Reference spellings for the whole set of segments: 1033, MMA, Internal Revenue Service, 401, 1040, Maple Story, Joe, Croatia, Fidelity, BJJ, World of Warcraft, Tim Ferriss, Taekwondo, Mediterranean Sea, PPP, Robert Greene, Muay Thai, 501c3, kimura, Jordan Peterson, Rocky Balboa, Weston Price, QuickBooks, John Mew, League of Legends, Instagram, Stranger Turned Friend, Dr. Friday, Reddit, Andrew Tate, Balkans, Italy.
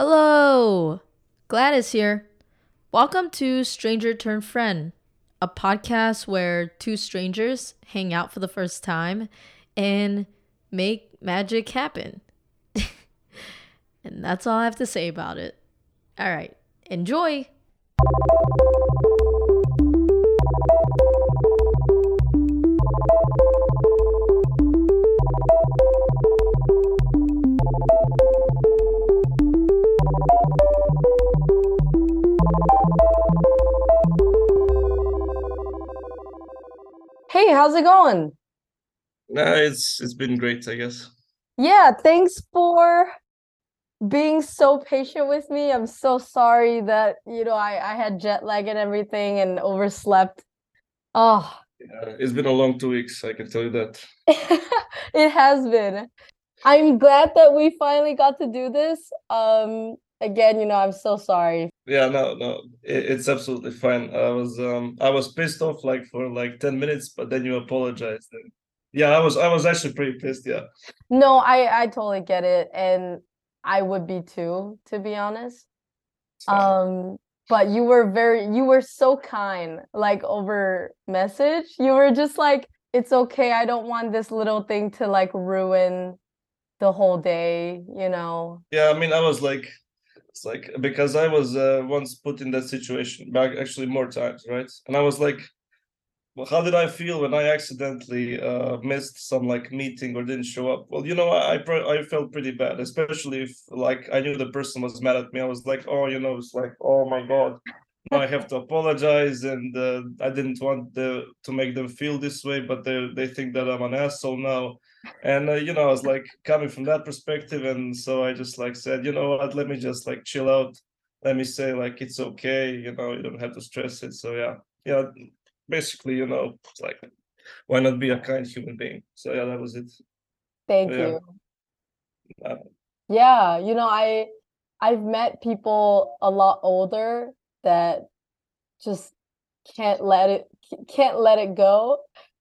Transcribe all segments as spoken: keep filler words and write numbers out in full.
Hello! Gladys here. Welcome to Stranger Turned Friend, a podcast where two strangers hang out for the first time and make magic happen. And that's all I have to say about it. All right, enjoy! Hey, how's it going? Nah, it's it's been great, I guess. Yeah, thanks for being so patient with me. I'm so sorry that, you know, I, I had jet lag and everything and overslept. Oh, yeah, it's been a long two weeks, I can tell you that. It has been. I'm glad that we finally got to do this. Um, again, you know, I'm so sorry. Yeah, no, no, it, it's absolutely fine. I was, um, I was pissed off like for like ten minutes, but then you apologized. And yeah, I was, I was actually pretty pissed. Yeah. No, I, I totally get it, and I would be too, to be honest. Sorry. Um, but you were very, you were so kind. Like over message, you were just like, "It's okay. I don't want this little thing to like ruin the whole day," you know. Yeah, I mean, I was like. It's like, because I was uh, once put in that situation, back actually more times, right? And I was like, well, how did I feel when I accidentally uh, missed some like meeting or didn't show up? Well, you know, I I, pro- I felt pretty bad, especially if like I knew the person was mad at me. I was like, oh, you know, it's like, oh my God, now I have to apologize, and uh, I didn't want the, to make them feel this way, but they they think that I'm an asshole now. And, uh, you know, I was like coming from that perspective. And so I just like said, you know what, let me just like chill out. Let me say like, it's okay. You know, you don't have to stress it. So, yeah, yeah, basically, you know, it's like, why not be a kind human being? So, yeah, that was it. Thank yeah. you. Uh, yeah, you know, I I've met people a lot older that just can't let it can't let it go.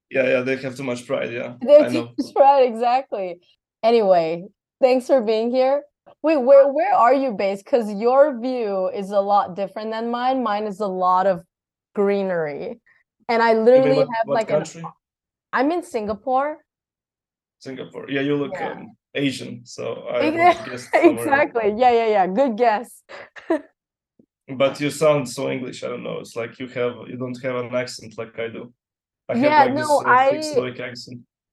Yeah, yeah, they have too much pride, yeah. They have I too know. much pride, exactly. Anyway, thanks for being here. Wait, where where are you based? Because your view is a lot different than mine. Mine is a lot of greenery. And I literally what, have what like country? An... I'm in Singapore. Singapore. Yeah, you look yeah. Um, Asian, so I guess Exactly. Yeah, yeah, yeah. Good guess. But you sound so English, I don't know. It's like you have you don't have an accent like I do. I yeah, like no, this, uh,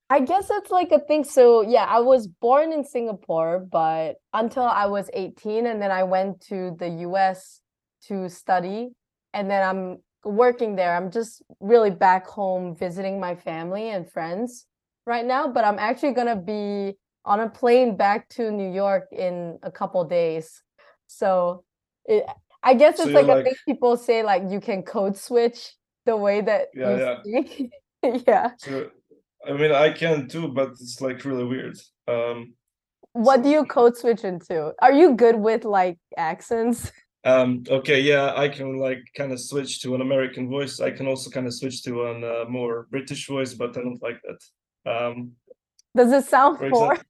I, I guess that's like a thing. So yeah, I was born in Singapore, but until I was eighteen, and then I went to the U S to study, and then I'm working there. I'm just really back home visiting my family and friends right now, but I'm actually gonna be on a plane back to New York in a couple days. So it, I guess it's so like, like a thing people say, like you can code switch the way that yeah, you speak. Yeah. yeah. So, I mean, I can too, but it's like really weird. Um, what do you code switch into? Are you good with like accents? Um, okay, yeah, I can like kind of switch to an American voice. I can also kind of switch to a uh, more British voice, but I don't like that. Um, Does it sound for forced?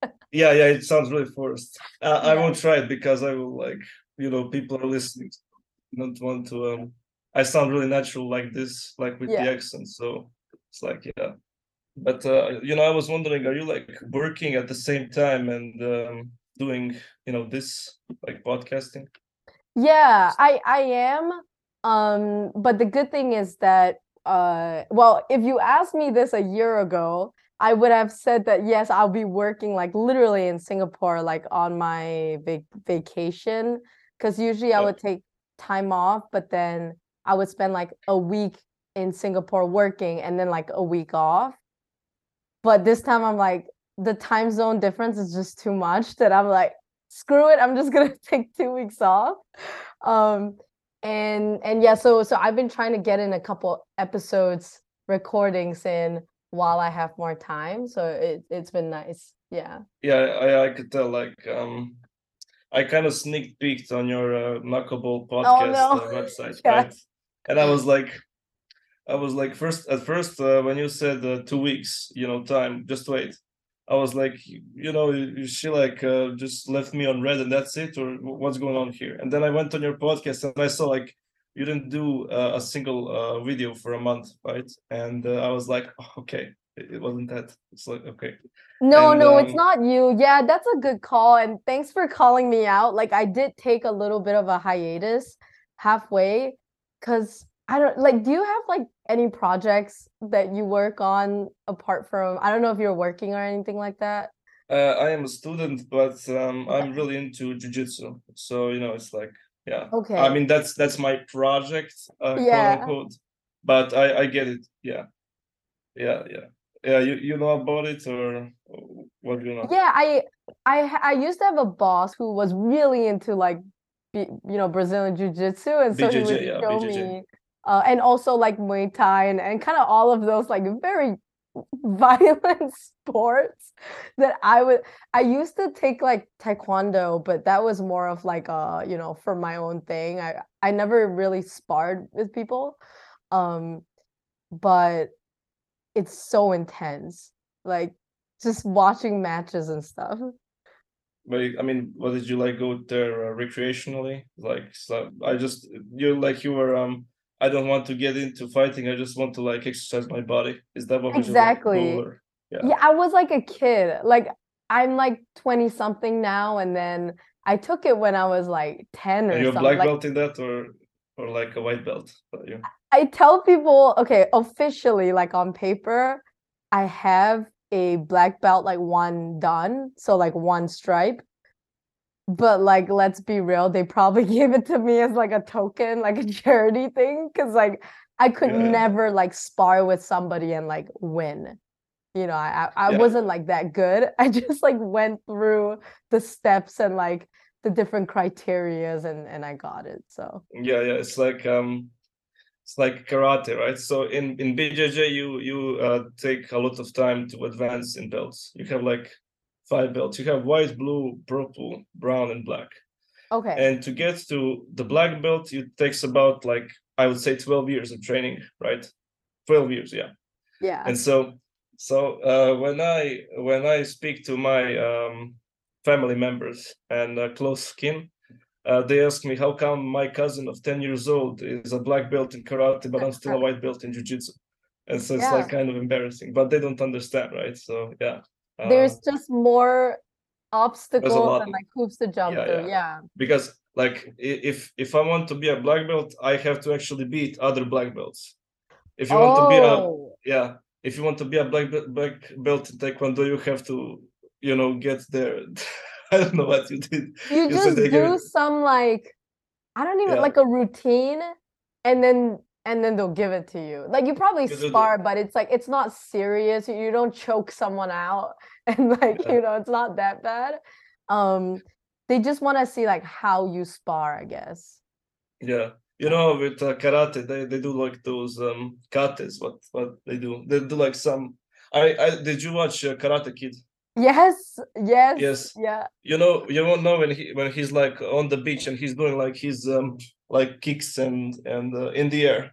Example, yeah, yeah, it sounds really forced. Uh, yeah. I won't try it because I will like, you know, people are listening. I don't want to... Um, I sound really natural like this, like with yeah. the accent. So it's like, yeah. But, uh, you know, I was wondering, are you like working at the same time and um, doing, you know, this like podcasting? Yeah, I, I am. Um, but the good thing is that, uh, well, if you asked me this a year ago, I would have said that, yes, I'll be working like literally in Singapore, like on my vac- vacation. Because usually I would take time off, but then I would spend like a week in Singapore working and then like a week off. But this time I'm like, the time zone difference is just too much that I'm like, screw it. I'm just going to take two weeks off. Um, and and yeah, so so I've been trying to get in a couple episodes recordings in while I have more time. So it, it's been nice. Yeah. Yeah, I, I could tell like... Um... I kind of sneak peeked on your uh, Knuckleball podcast oh, no. uh, website, yeah. right? And I was like, I was like, first at first uh, when you said uh, two weeks, you know, time, just wait. I was like, you know, she like uh, just left me on red and that's it, or what's going on here? And then I went on your podcast and I saw like you didn't do uh, a single uh, video for a month, right? And uh, I was like, oh, okay, it wasn't that. It's like, okay. No, and, no, um, it's not you. Yeah, that's a good call. And thanks for calling me out. Like I did take a little bit of a hiatus halfway because I don't like, do you have like any projects that you work on apart from, I don't know if you're working or anything like that? Uh, I am a student, but um, I'm really into jiu-jitsu. So, you know, it's like, yeah. Okay. I mean, that's that's my project, uh, yeah. quote unquote. But I, I get it. Yeah. Yeah, yeah. Yeah, you, you know about it or what do you know? Yeah, I, I, I used to have a boss who was really into like, you know, Brazilian jiu-jitsu. And so B J J, he would yeah, show B J J. me. Uh, and also like Muay Thai and, and kind of all of those like very violent sports that I would, I used to take like Taekwondo, but that was more of like, uh, you know, for my own thing. I, I never really sparred with people, um, but it's so intense, like just watching matches and stuff. But I mean, what did you like go there uh, recreationally? Like, so I just, you're like, you were, um, I don't want to get into fighting. I just want to like exercise my body. Is that what exactly? Like, yeah. yeah, I was like a kid. Like I'm like twenty something now, and then I took it when I was like ten or something. You're a black like, belt in that, or or like a white belt? Yeah. I tell people, okay, officially, like on paper, I have a black belt, like one done, so like one stripe. But like, let's be real, they probably gave it to me as like a token, like a charity thing, because like I could yeah. never like spar with somebody and like win, you know. I I yeah. wasn't like that good. I just like went through the steps and like the different criterias and and I got it. So yeah, yeah, it's like um, it's like karate, right? So in in B J J, you you uh, take a lot of time to advance in belts. You have like five belts. You have white, blue, purple, brown, and black. Okay. And to get to the black belt, it takes about like I would say twelve years of training, right? Twelve years, yeah. Yeah. And so, so uh, when I when I speak to my um, family members and uh, close kin, uh, they ask me how come my cousin of ten years old is a black belt in karate, but I'm still a white belt in jiu-jitsu, and so it's yeah. like kind of embarrassing. But they don't understand, right? So yeah. There's uh, just more obstacles and like hoops to jump yeah, through. Yeah. yeah. Because like if if I want to be a black belt, I have to actually beat other black belts. If you oh. want to be a yeah, if you want to be a black black belt in Taekwondo, you have to, you know, get there. I don't know what you did. You, you just do some like I don't even yeah. like a routine, and then and then they'll give it to you. Like you probably spar, but it's like, it's not serious. You don't choke someone out and like, yeah. you know, it's not that bad. Um, they just want to see like how you spar, I guess. Yeah. You know, with uh, karate, they, they do like those um, kates, what, what they do. They do like some, I, I did you watch uh, Karate Kid? Yes, yes, yes. Yeah. You know, you won't know when he when he's like on the beach and he's doing like his um like kicks and and uh, in the air.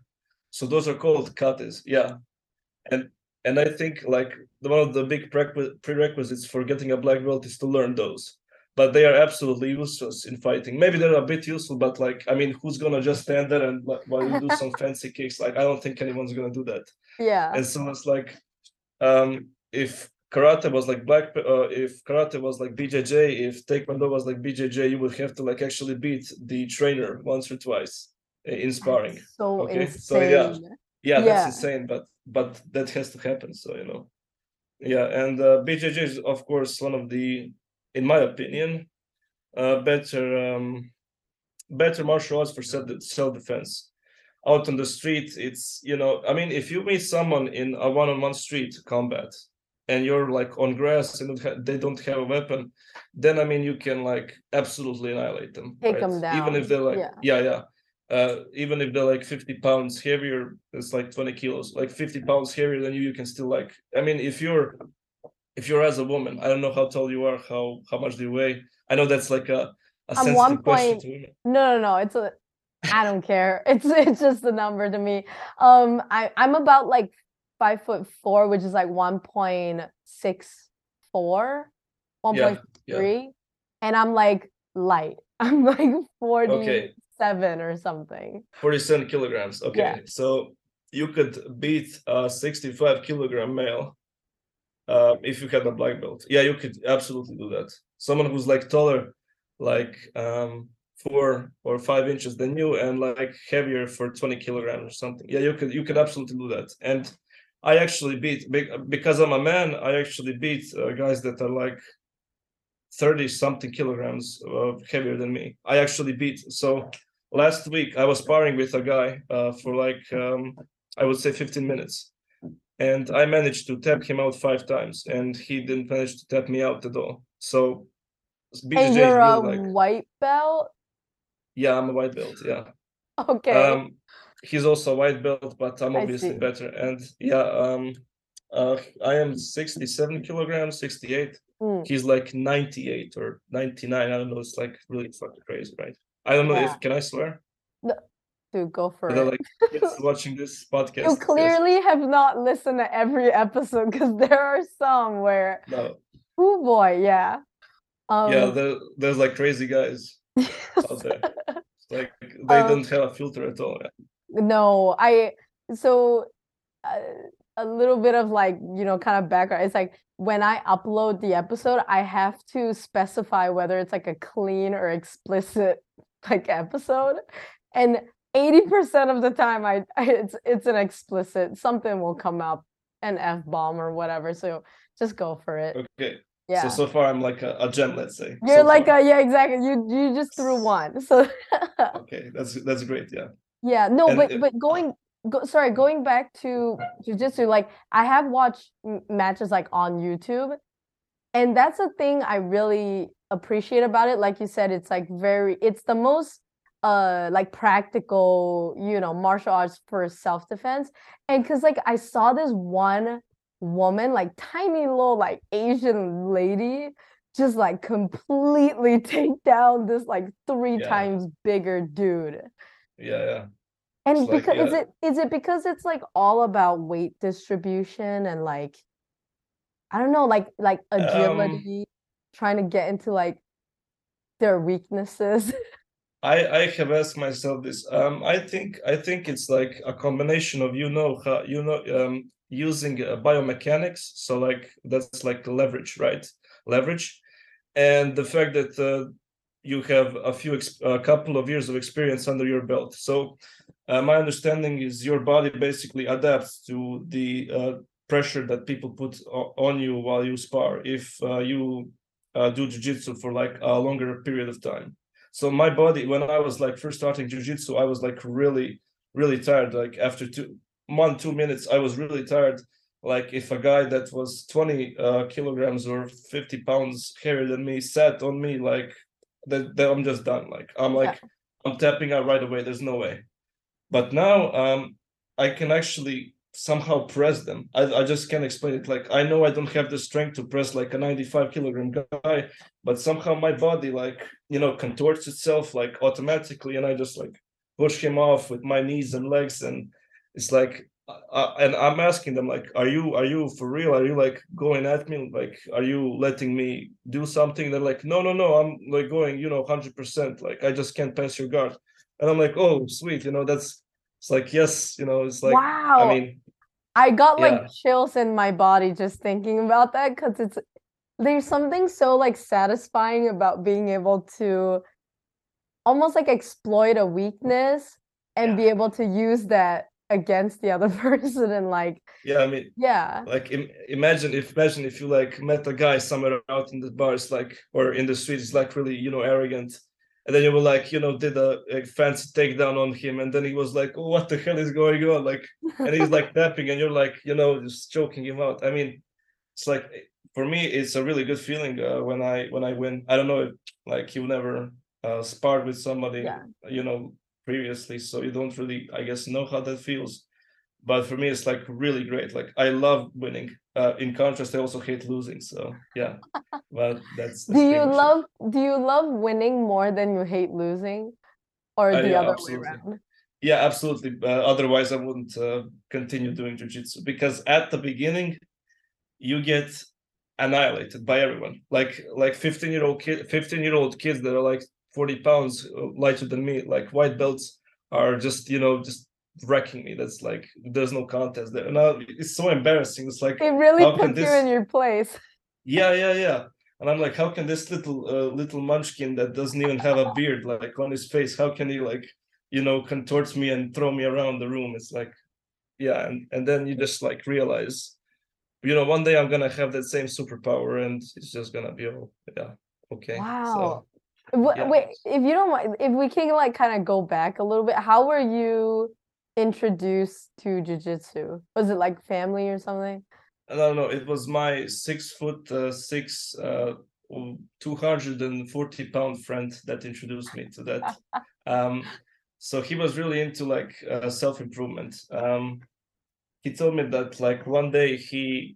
So those are called kates. Yeah, and and I think like one of the big prerequisites for getting a black belt is to learn those. But they are absolutely useless in fighting. Maybe they're a bit useful, but like I mean, who's gonna just stand there and like, while you do some fancy kicks? Like I don't think anyone's gonna do that. Yeah. And so it's like, um, if Karate was like black. Uh, if karate was like B J J, if Taekwondo was like B J J, you would have to like actually beat the trainer once or twice in sparring. That's so okay? insane. So yeah, yeah, yeah, that's insane. But but that has to happen. So you know, yeah. And uh, B J J is of course one of the, in my opinion, uh, better um, better martial arts for self defense. Out on the street, it's you know, I mean, if you meet someone in a one on one street combat, and you're like on grass and they don't have a weapon, then I mean you can like absolutely annihilate them. Take right? them down. Even if they're like yeah yeah, yeah. Uh, even if they're like fifty pounds heavier, it's like twenty kilos, like fifty pounds heavier than you, you can still like. I mean, if you're if you're as a woman, I don't know how tall you are, how how much do you weigh. I know that's like a, a sensitive one point, question to women. No, no, no. It's a I don't care. It's it's just a number to me. Um, I I'm about like. Five foot four, which is like one point six one point four, one point three, yeah, yeah. and I'm like light. I'm like forty-seven okay. or something. forty-seven kilograms. Okay, yeah. So you could beat a sixty-five kilogram male uh, if you had a black belt. Yeah, you could absolutely do that. Someone who's like taller, like um, four or five inches than you, and like heavier for twenty kilograms or something. Yeah, you could you could absolutely do that. And I actually beat, because I'm a man, I actually beat uh, guys that are like thirty something kilograms uh, heavier than me. I actually beat. So last week I was sparring with a guy uh, for like, um, I would say fifteen minutes. And I managed to tap him out five times and he didn't manage to tap me out at all. So B J J, and you're a like, white belt? Yeah, I'm a white belt. Yeah. Okay. Um, he's also a white belt, but I'm obviously better. And yeah, um, uh, I am sixty-seven kilograms, sixty-eight. Mm. He's like ninety-eight or ninety-nine. I don't know. It's like really fucking crazy, right? I don't know yeah. if can I swear? No, dude, go for it. Like kids watching this podcast. You clearly yes. have not listened to every episode because there are some where. No. Oh boy, yeah. Um, yeah, there, there's like crazy guys out there. Like they um, don't have a filter at all. Yeah. No, I so uh, a little bit of like, you know, kind of background. It's like when I upload the episode, I have to specify whether it's like a clean or explicit like episode, and eighty percent of the time, I it's it's an explicit. Something will come up, an F-bomb or whatever. So just go for it. Okay. Yeah. So so far I'm like a, a gem, let's say. You're so like far. a yeah, exactly. You you just threw one. So okay, that's that's great. Yeah. Yeah. No, and but if, but going go, sorry, going back to jiu-jitsu, like I have watched m- matches like on YouTube, and that's the thing I really appreciate about it. Like you said, it's like very it's the most uh like practical, you know, martial arts for self-defense. And because like I saw this one woman, like tiny little like Asian lady, just like completely take down this like three yeah. times bigger dude. Yeah, yeah. And it's because like, yeah. is it is it because it's like all about weight distribution and like I don't know, like like agility, um, trying to get into like their weaknesses. I, I have asked myself this. Um, I think I think it's like a combination of you know how you know um. using uh, biomechanics, so like that's like leverage, right? Leverage, and the fact that uh, you have a few, exp- a couple of years of experience under your belt. So uh, my understanding is your body basically adapts to the uh, pressure that people put o- on you while you spar. If uh, you uh, do jiu-jitsu for like a longer period of time. So my body, when I was like first starting jiu-jitsu, I was like really, really tired. Like after two. One, two minutes, I was really tired. Like if a guy that was twenty uh, kilograms or fifty pounds heavier than me sat on me, like that, that I'm just done. Like I'm like, yeah. I'm tapping out right away. There's no way. But now um, I can actually somehow press them. I, I just can't explain it. Like I know I don't have the strength to press like a ninety-five kilogram guy, but somehow my body like, you know, contorts itself like automatically. And I just like push him off with my knees and legs and it's like, uh, and I'm asking them, like, are you, are you for real? Are you like going at me? Like, are you letting me do something? They're like, no, no, no. I'm like going, you know, one hundred percent. Like, I just can't pass your guard. And I'm like, oh, sweet. You know, that's, it's like, yes, you know, it's like, wow. I mean, I got yeah. like chills in my body just thinking about that. Cause it's, there's something so like satisfying about being able to almost like exploit a weakness and yeah. be able to use that against the other person. And like yeah I mean yeah like Im- imagine if imagine if you like met a guy somewhere out in the bars like or in the streets, it's like really, you know, arrogant, and then you were like, you know, did a, a fancy takedown on him, and then he was like, oh, what the hell is going on, like, and he's like tapping and you're like, you know, just choking him out. I mean, it's like for me it's a really good feeling uh, when I when I win. I don't know if like you never uh, sparred with somebody yeah. you know previously, so you don't really, I guess, know how that feels, but for me it's like really great. Like I love winning. Uh, in contrast, I also hate losing. So yeah, but that's. that's do you love it. Do you love winning more than you hate losing, or uh, the yeah, other absolutely. way around? Yeah, absolutely. Uh, otherwise, I wouldn't uh, continue doing jiu-jitsu, because at the beginning, you get annihilated by everyone. Like like fifteen year old kids that are like forty pounds lighter than me, like white belts are just, you know, just wrecking me. That's like, there's no contest there. And I, it's so embarrassing. It's like, it really puts this... you in your place. Yeah, yeah, yeah. And I'm like, how can this little uh, little munchkin that doesn't even have a beard like on his face, how can he like, you know, contorts me and throw me around the room? It's like, yeah. And, and then you just like realize, you know, one day I'm going to have that same superpower and it's just going to be all, yeah, okay. Wow. So, yeah. Wait, if you don't mind, if we can like kind of go back a little bit, how were you introduced to jiu-jitsu? Was it like family or something? I don't know. It was my six foot uh, six, uh, two hundred forty pound friend that introduced me to that. Um, so he was really into like uh, self-improvement. Um, he told me that like one day he,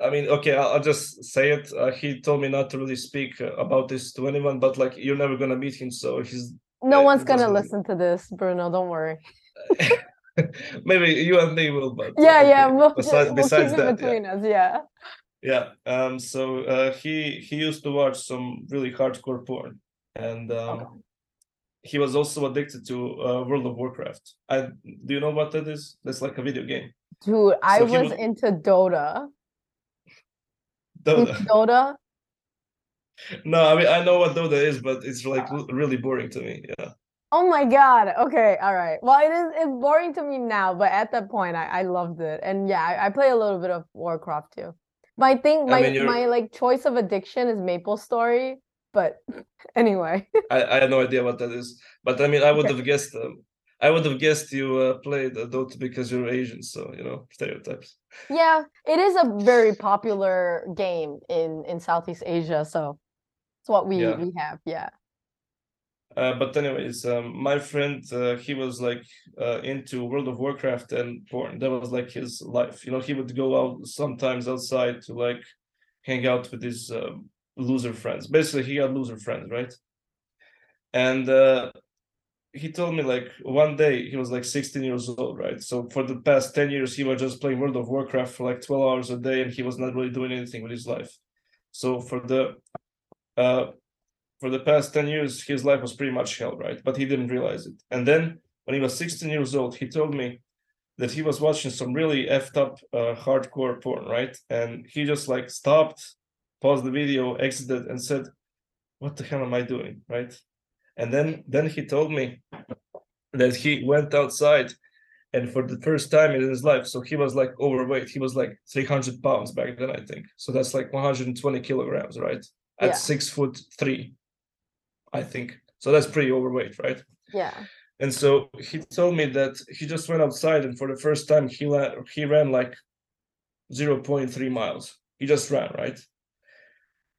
I mean, okay, I'll, I'll just say it. Uh, he told me not to really speak about this to anyone, but like, you're never going to meet him. So he's. No uh, one's going to listen to this, Bruno. Don't worry. Maybe you and me will, but yeah, okay. yeah. We'll, besides, we'll besides keep it that, between yeah. us, yeah, yeah. Um, so uh, he he used to watch some really hardcore porn, and um, okay. he was also addicted to uh, World of Warcraft. I do you know what that is? That's like a video game. Dude, I so was, was into Dota. Dota. Into Dota. No, I mean I know what Dota is, but it's like uh, really boring to me. Yeah. Oh my God. Okay. All right. Well, it is, it's boring to me now, but at that point, I, I loved it. And yeah, I, I play a little bit of Warcraft too. My thing, my, I mean, my like choice of addiction is Maple Story. But anyway. I, I have no idea what that is. But I mean, I would okay. have guessed, um, I would have guessed you uh, played Dota because you're Asian. So, you know, stereotypes. Yeah, it is a very popular game in, in Southeast Asia. So it's what we, yeah. we have. Yeah. Uh, but anyways, um, my friend, uh, he was like uh, into World of Warcraft and porn. That was like his life. You know, he would go out sometimes outside to like hang out with his uh, loser friends. Basically, he had loser friends, right? And uh, he told me like one day he was like sixteen years old, right? So for the past ten years, he was just playing World of Warcraft for like twelve hours a day, and he was not really doing anything with his life. So for the... Uh, For the past ten years, his life was pretty much hell, right? But he didn't realize it. And then when he was sixteen years old, he told me that he was watching some really effed up uh, hardcore porn, right? And he just like stopped, paused the video, exited and said, what the hell am I doing, right? And then, then he told me that he went outside and for the first time in his life, so he was like overweight. He was like three hundred pounds back then, I think. So that's like one hundred twenty kilograms, right? At yeah. six foot three. I think so. That's pretty overweight, right? Yeah. And so he told me that he just went outside, and for the first time, he la- he ran like zero point three miles. He just ran, right?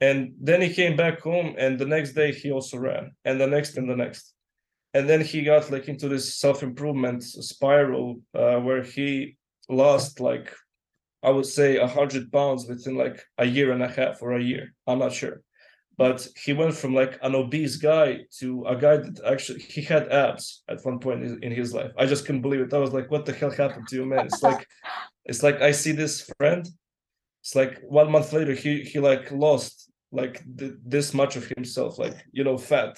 And then he came back home, and the next day he also ran, and the next, and the next, and then he got like into this self-improvement spiral uh, where he lost like I would say a hundred pounds within like a year and a half or a year. I'm not sure. But he went from like an obese guy to a guy that actually, he had abs at one point in his life. I just couldn't believe it. I was like, what the hell happened to you, man? It's like, it's like I see this friend. It's like one month later, he he like lost like th- this much of himself, like, you know, fat.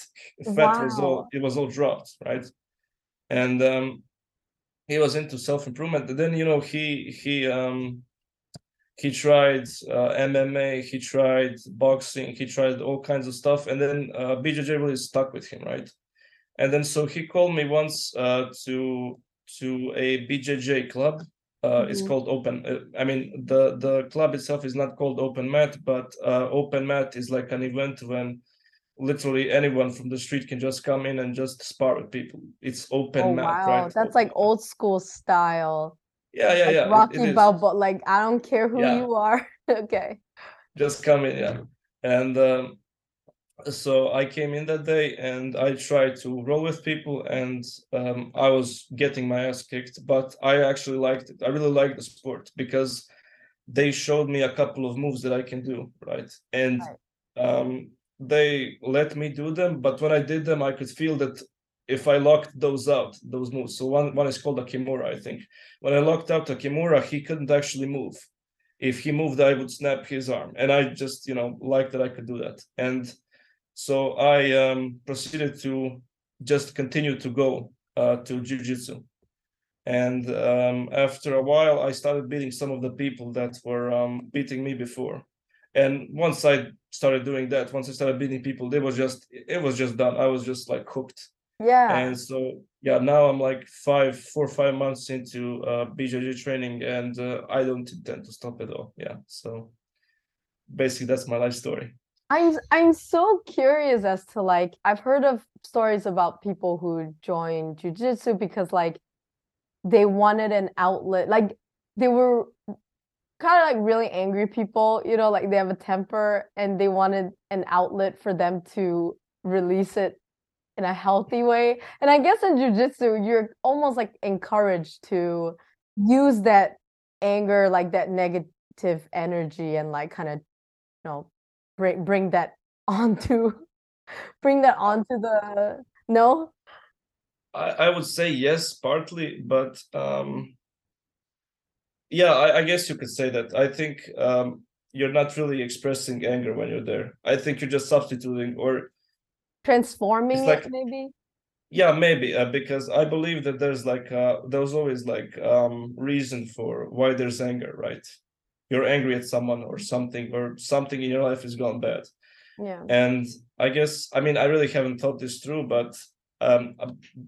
Fat wow. was all, it was all dropped, right? And um, he was into self-improvement. And then, you know, he, he, um, He tried uh, M M A, he tried boxing, he tried all kinds of stuff. And then uh, B J J really stuck with him, right? And then so he called me once uh, to to a B J J club. Uh, mm-hmm. It's called Open. Uh, I mean, the, the club itself is not called Open Mat, but uh, Open Mat is like an event when literally anyone from the street can just come in and just spar with people. It's Open oh, Mat, wow. right? That's like old school style. Yeah, yeah, like yeah. Rocky Balboa, like I don't care who yeah. you are. Okay. Just come in, yeah. And um, so I came in that day and I tried to roll with people, and um, I was getting my ass kicked, but I actually liked it. I really liked the sport because they showed me a couple of moves that I can do, right? And right. Um, they let me do them, but when I did them, I could feel that if I locked those out, those moves. So one, one is called a kimura, I think. When I locked out a kimura, he couldn't actually move. If he moved, I would snap his arm. And I just, you know, liked that I could do that. And so I um, proceeded to just continue to go uh, to jiu-jitsu. And um, after a while, I started beating some of the people that were um, beating me before. And once I started doing that, once I started beating people, it was just, it was just done. I was just like hooked. Yeah. And so, yeah, now I'm like five, four or five months into uh, B J J training, and uh, I don't intend to stop at all. Yeah. So basically, that's my life story. I'm I'm so curious as to, like, I've heard of stories about people who join jiu-jitsu because, like, they wanted an outlet. Like, they were kind of like really angry people, you know, like they have a temper and they wanted an outlet for them to release it in a healthy way. And I guess in jiu-jitsu, you're almost like encouraged to use that anger, like that negative energy, and like kind of, you know, bring bring that onto bring that onto the no. I, I would say yes, partly, but um, yeah, I, I guess you could say that. I think um, you're not really expressing anger when you're there. I think you're just substituting or transforming like, it maybe yeah maybe uh, because I believe that there's like uh there's always like um reason for why there's anger, right? You're angry at someone or something, or something in your life has gone bad. Yeah. And I guess, I mean, I really haven't thought this through, but um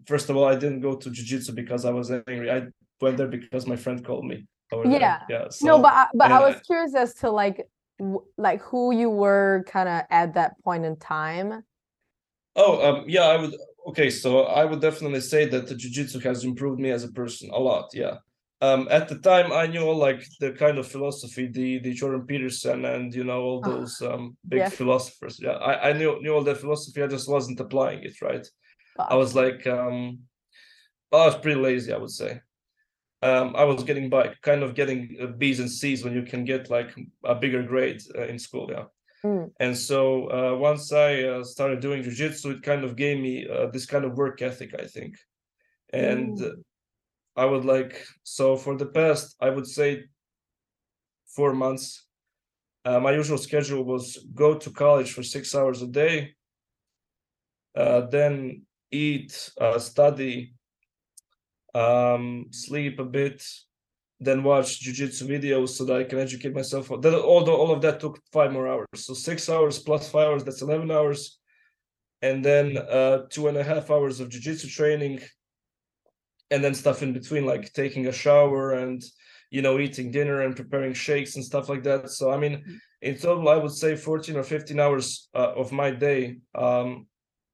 first of all, I didn't go to jiu-jitsu because I was angry. I went there because my friend called me. Yeah. Yeah. So, no, but I, but I was I, curious as to like w- like who you were kind of at that point in time. Oh, um, yeah, I would. Okay, so I would definitely say that the jiu-jitsu has improved me as a person a lot. Yeah. Um, at the time, I knew like the kind of philosophy, the the Jordan Peterson and, you know, all those um, big yeah. philosophers. Yeah, I, I knew knew all that philosophy. I just wasn't applying it, right? Wow. I was like, um, I was pretty lazy, I would say. Um, I was getting by, kind of getting B's and C's when you can get like a bigger grade uh, in school. Yeah. Mm. And so uh, once I uh, started doing jiu-jitsu, it kind of gave me uh, this kind of work ethic, I think. And mm. I would like, so for the past, I would say four months, uh, my usual schedule was go to college for six hours a day, uh, then eat, uh, study, um, sleep a bit, then watch jiu-jitsu videos so that I can educate myself. That, although all of that took five more hours. So six hours plus five hours, that's eleven hours. And then uh, two and a half hours of jiu-jitsu training. And then stuff in between, like taking a shower and, you know, eating dinner and preparing shakes and stuff like that. So, I mean, in total, I would say fourteen or fifteen hours uh, of my day, um,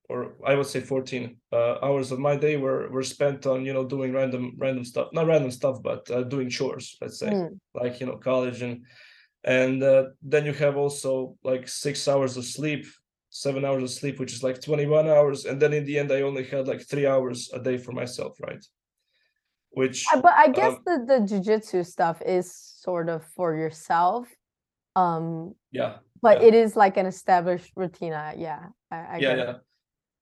or I would say fourteen uh, hours of my day were, were spent on, you know, doing random random stuff, not random stuff, but uh, doing chores, let's say, mm. like, you know, college. And and uh, then you have also like six hours of sleep, seven hours of sleep, which is like twenty-one hours. And then in the end, I only had like three hours a day for myself, right? Which, but I guess um, the, the jiu-jitsu stuff is sort of for yourself. Um, yeah. But yeah. It is like an established routine. Yeah. I, I yeah, yeah. It.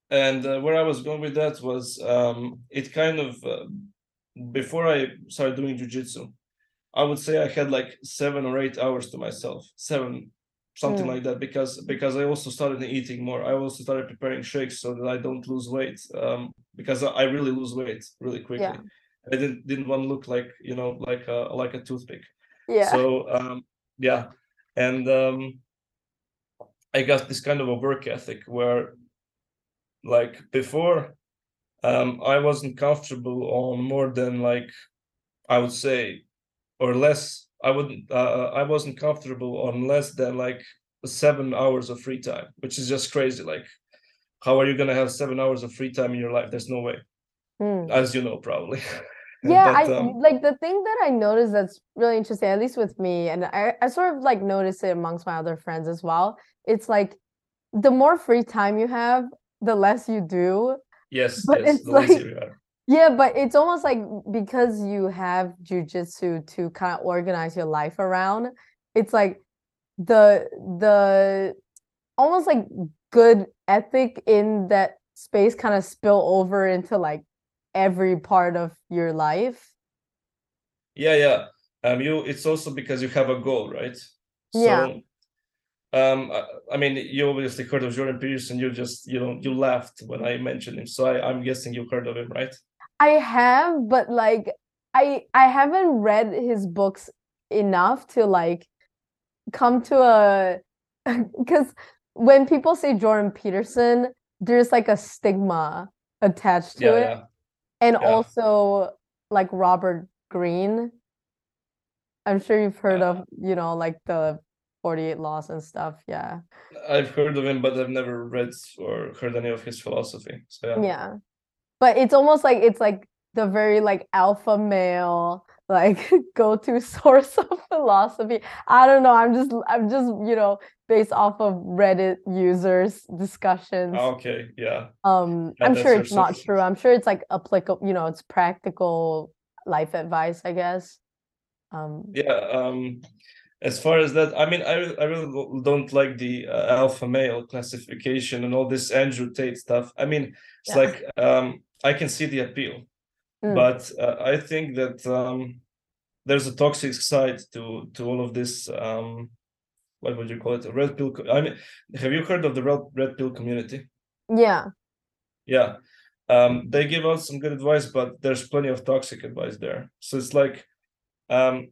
And uh, where I was going with that was um, it kind of, uh, before I started doing jiu-jitsu, I would say I had like seven or eight hours to myself, seven, something mm. like that, because because I also started eating more. I also started preparing shakes so that I don't lose weight, um, because I really lose weight really quickly. Yeah. I didn't, didn't want to look like, you know, like a, like a toothpick. Yeah. So, um, yeah. And um, I got this kind of a work ethic where, like before, um, I wasn't comfortable on more than like, I would say, or less. I wouldn't. Uh, I wasn't comfortable on less than like seven hours of free time, which is just crazy. Like, how are you gonna have seven hours of free time in your life? There's no way, mm. as you know, probably. Yeah, but, I, um, like the thing that I noticed that's really interesting, at least with me, and I, I sort of like notice it amongst my other friends as well. It's like the more free time you have, the less you do. Yes, but yes, it's the like, lazier you are. Yeah, but it's almost like because you have jujitsu to kind of organize your life around, it's like the the almost like good ethic in that space kind of spill over into like every part of your life. Yeah, yeah. um, you it's also because you have a goal, right? Yeah. So, um, I mean, you obviously heard of Jordan Peterson. You just, you know, you laughed when I mentioned him. So I, I'm guessing you heard of him, right? I have, but like, I I haven't read his books enough to like come to a, because when people say Jordan Peterson, there's like a stigma attached to yeah, it, yeah. and yeah. also like Robert Greene. I'm sure you've heard yeah. of, you know, like the forty-eight laws and stuff. Yeah, I've heard of him, but I've never read or heard any of his philosophy. So yeah, yeah. But it's almost like it's like the very like alpha male like go-to source of philosophy. I don't know. I'm just I'm just you know based off of Reddit users' discussions. Okay, yeah. Um, yeah, I'm sure it's not true. I'm sure it's like applicable. You know, it's practical life advice, I guess. Um, yeah. Um, as far as that, I mean, I I really don't like the uh, alpha male classification and all this Andrew Tate stuff. I mean, it's yeah. like um, I can see the appeal. But uh, I think that um, there's a toxic side to to all of this. Um, what would you call it? A red pill. Co- I mean, have you heard of the red, red pill community? Yeah. Yeah. Um, they give out some good advice, but there's plenty of toxic advice there. So it's like um,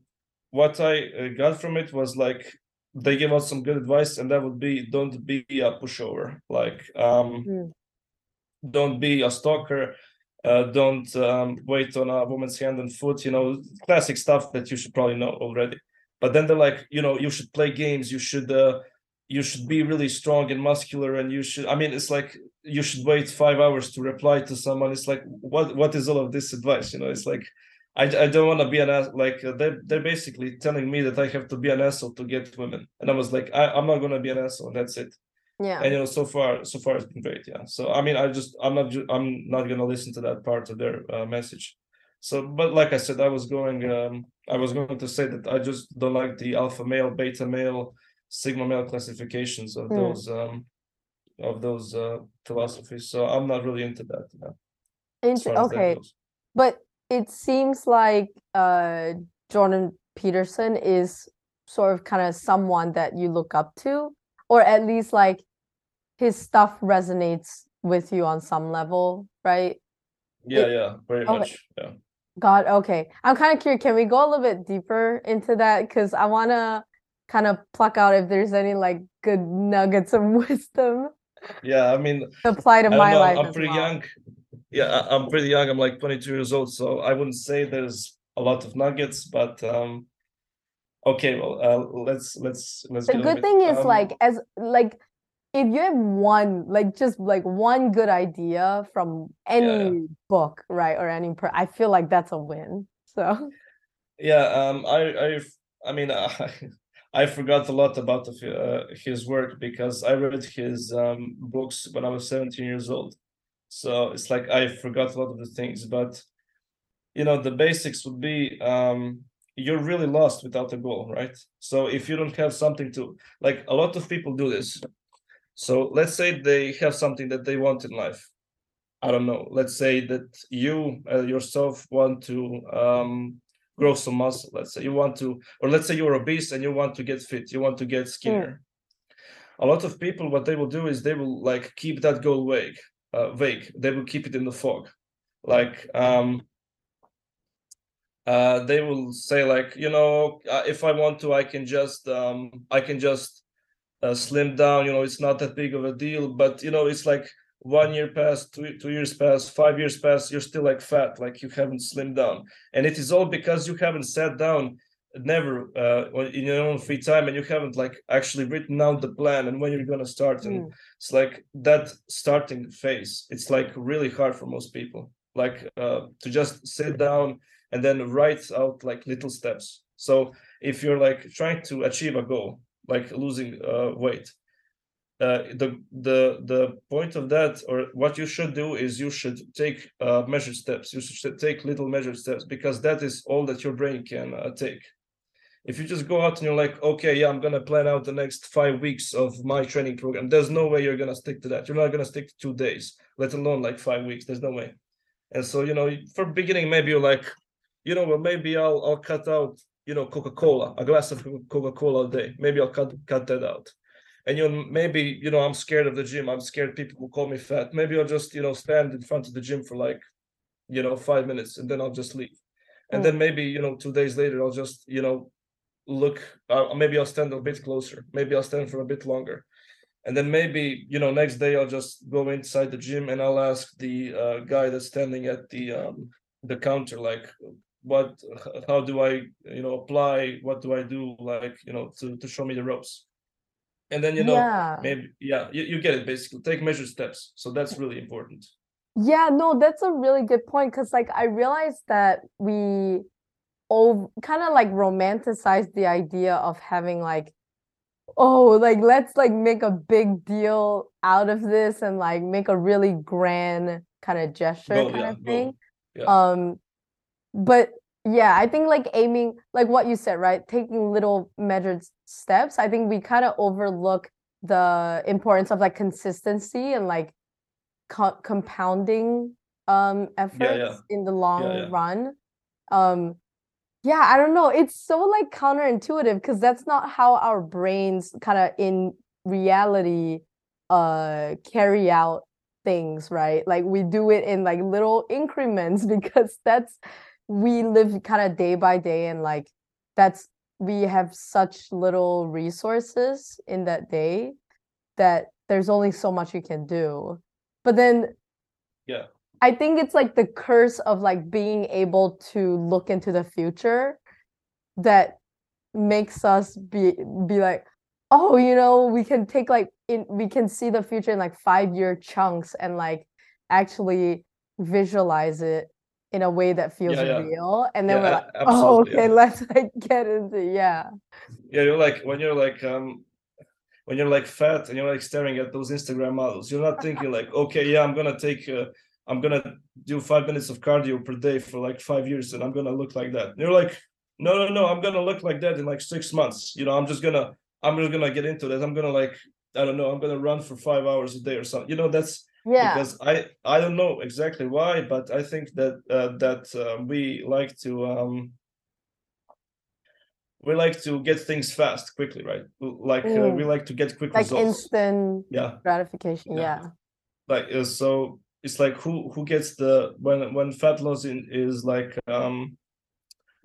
what I got from it was like they give out some good advice, and that would be don't be a pushover. Like um, mm. don't be a stalker. Uh, don't um, wait on a woman's hand and foot, you know, classic stuff that you should probably know already. But then they're like, you know, you should play games, you should uh, you should be really strong and muscular, and you should, I mean, it's like, you should wait five hours to reply to someone. It's like, what what is all of this advice? You know, it's like, I, I don't want to be an ass, like, they're, they're basically telling me that I have to be an asshole to get women. And I was like, I, I'm not going to be an asshole, and that's it. Yeah, and you know, so far, so far it's been great. Yeah, so I mean, I just, I'm not, I'm not gonna listen to that part of their uh, message. So, but like I said, I was going, um, I was going to say that I just don't like the alpha male, beta male, sigma male classifications of mm. those, um, of those uh, philosophies. So I'm not really into that. Yeah. Inter- okay, that but it seems like uh, Jordan Peterson is sort of kind of someone that you look up to. Or at least like his stuff resonates with you on some level, right? Yeah, it, yeah, very okay. much. Yeah. God, okay. I'm kind of curious. Can we go a little bit deeper into that? Because I want to kind of pluck out if there's any like good nuggets of wisdom. Yeah, I mean, apply to my know, life. I'm pretty well. young. Yeah, I'm pretty young. I'm like twenty-two years old, so I wouldn't say there's a lot of nuggets, but. um Okay, well, uh, let's let's let's. The good thing is, um, like, as like, if you have one, like, just like one good idea from any yeah. book, right, or any, per- I feel like that's a win. So. Yeah, um, I, I, I mean, I, I forgot a lot about the, uh, his work because I read his um, books when I was seventeen years old, so it's like I forgot a lot of the things, but, you know, the basics would be. Um, You're really lost without a goal, right? So if you don't have something to, like a lot of people do this. So let's say they have something that they want in life. I don't know. Let's say that you uh, yourself want to um, grow some muscle. Let's say you want to, or let's say you're obese and you want to get fit. You want to get skinnier. Yeah. A lot of people, what they will do is they will like keep that goal vague. Uh, vague. They will keep it in the fog. Like, um, Uh, they will say like, you know, uh, if I want to, I can just, um, I can just uh, slim down, you know, it's not that big of a deal, but you know, it's like one year passed, two, two years passed, five years passed, you're still like fat, like you haven't slimmed down. And it is all because you haven't sat down never uh, in your own free time and you haven't like actually written out the plan and when you're going to start. And mm. it's like that starting phase, it's like really hard for most people, like uh, to just sit down and then write out like little steps. So if you're like trying to achieve a goal, like losing uh, weight, uh, the the the point of that, or what you should do is you should take uh, measured steps. You should take little measured steps because that is all that your brain can uh, take. If you just go out and you're like, okay, yeah, I'm gonna plan out the next five weeks of my training program. There's no way you're gonna stick to that. You're not gonna stick to two days, let alone like five weeks. There's no way. And so you know, for beginning, maybe you're like. You know, well, maybe I'll I'll cut out you know, Coca-Cola, a glass of Coca-Cola a day. Maybe I'll cut cut that out. And you know, maybe, you know, I'm scared of the gym. I'm scared people will call me fat. Maybe I'll just, you know, stand in front of the gym for like, you know, five minutes and then I'll just leave. And mm. then maybe, you know, two days later, I'll just, you know, look, uh, maybe I'll stand a bit closer. Maybe I'll stand for a bit longer. And then maybe, you know, next day I'll just go inside the gym and I'll ask the uh, guy that's standing at the um, the counter, like, what, how do I, you know, apply? What do I do? Like, you know, to, to show me the ropes. And then, you know, yeah. maybe, yeah, you, you get it, basically. Take measured steps. So that's really important. Yeah, no, that's a really good point, because like I realized that we all kind of like romanticize the idea of having like, oh, like let's like make a big deal out of this and like make a really grand kind of gesture no, kind yeah, of thing. No, yeah. Um, but yeah, I think like aiming, like what you said, right? Taking little measured steps. I think we kind of overlook the importance of like consistency and like Co- compounding um efforts yeah, yeah. in the long yeah, yeah. run. Um yeah, I don't know, it's so like counterintuitive, because that's not how our brains kind of in reality uh carry out things, right? Like we do it in like little increments, because that's we live kind of day by day, and like that's we have such little resources in that day that there's only so much you can do. But then yeah, I think it's like the curse of like being able to look into the future that makes us be be like, oh, you know, we can take like in we can see the future in like five year chunks and like actually visualize it in a way that feels yeah, yeah. real. And then yeah, we're like, oh, okay, yeah. let's like get into yeah. Yeah, you're like when you're like um when you're like fat and you're like staring at those Instagram models, you're not thinking like, okay, yeah, I'm gonna take, uh, I'm gonna do five minutes of cardio per day for like five years, and I'm gonna look like that. And you're like, no, no, no, I'm gonna look like that in like six months. You know, I'm just gonna, I'm just gonna get into that. I'm gonna like, I don't know, I'm gonna run for five hours a day or something. You know, that's yeah. because I, I don't know exactly why, but I think that uh, that uh, we like to. Um, We like to get things fast, quickly, right? Like mm. uh, we like to get quick like results, like instant yeah. gratification. Yeah. yeah, like uh, so, it's like who who gets the when when fat loss in, is like um,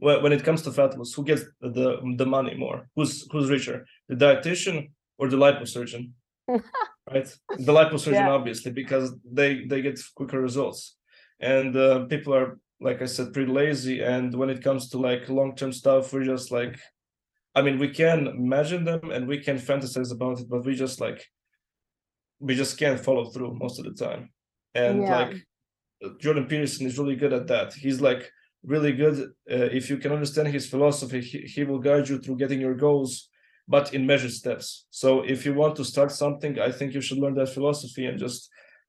when when it comes to fat loss, who gets the the money more? Who's who's richer, the dietitian or the liposurgeon? Right, the liposurgeon yeah. obviously, because they they get quicker results, and uh, people are, like I said, pretty lazy. And when it comes to like long-term stuff, we're just like, I mean, we can imagine them and we can fantasize about it, but we just like, we just can't follow through most of the time. And yeah. like Jordan Peterson is really good at that. He's like really good. Uh, if you can understand his philosophy, he, he will guide you through getting your goals, but in measured steps. So if you want to start something, I think you should learn that philosophy and just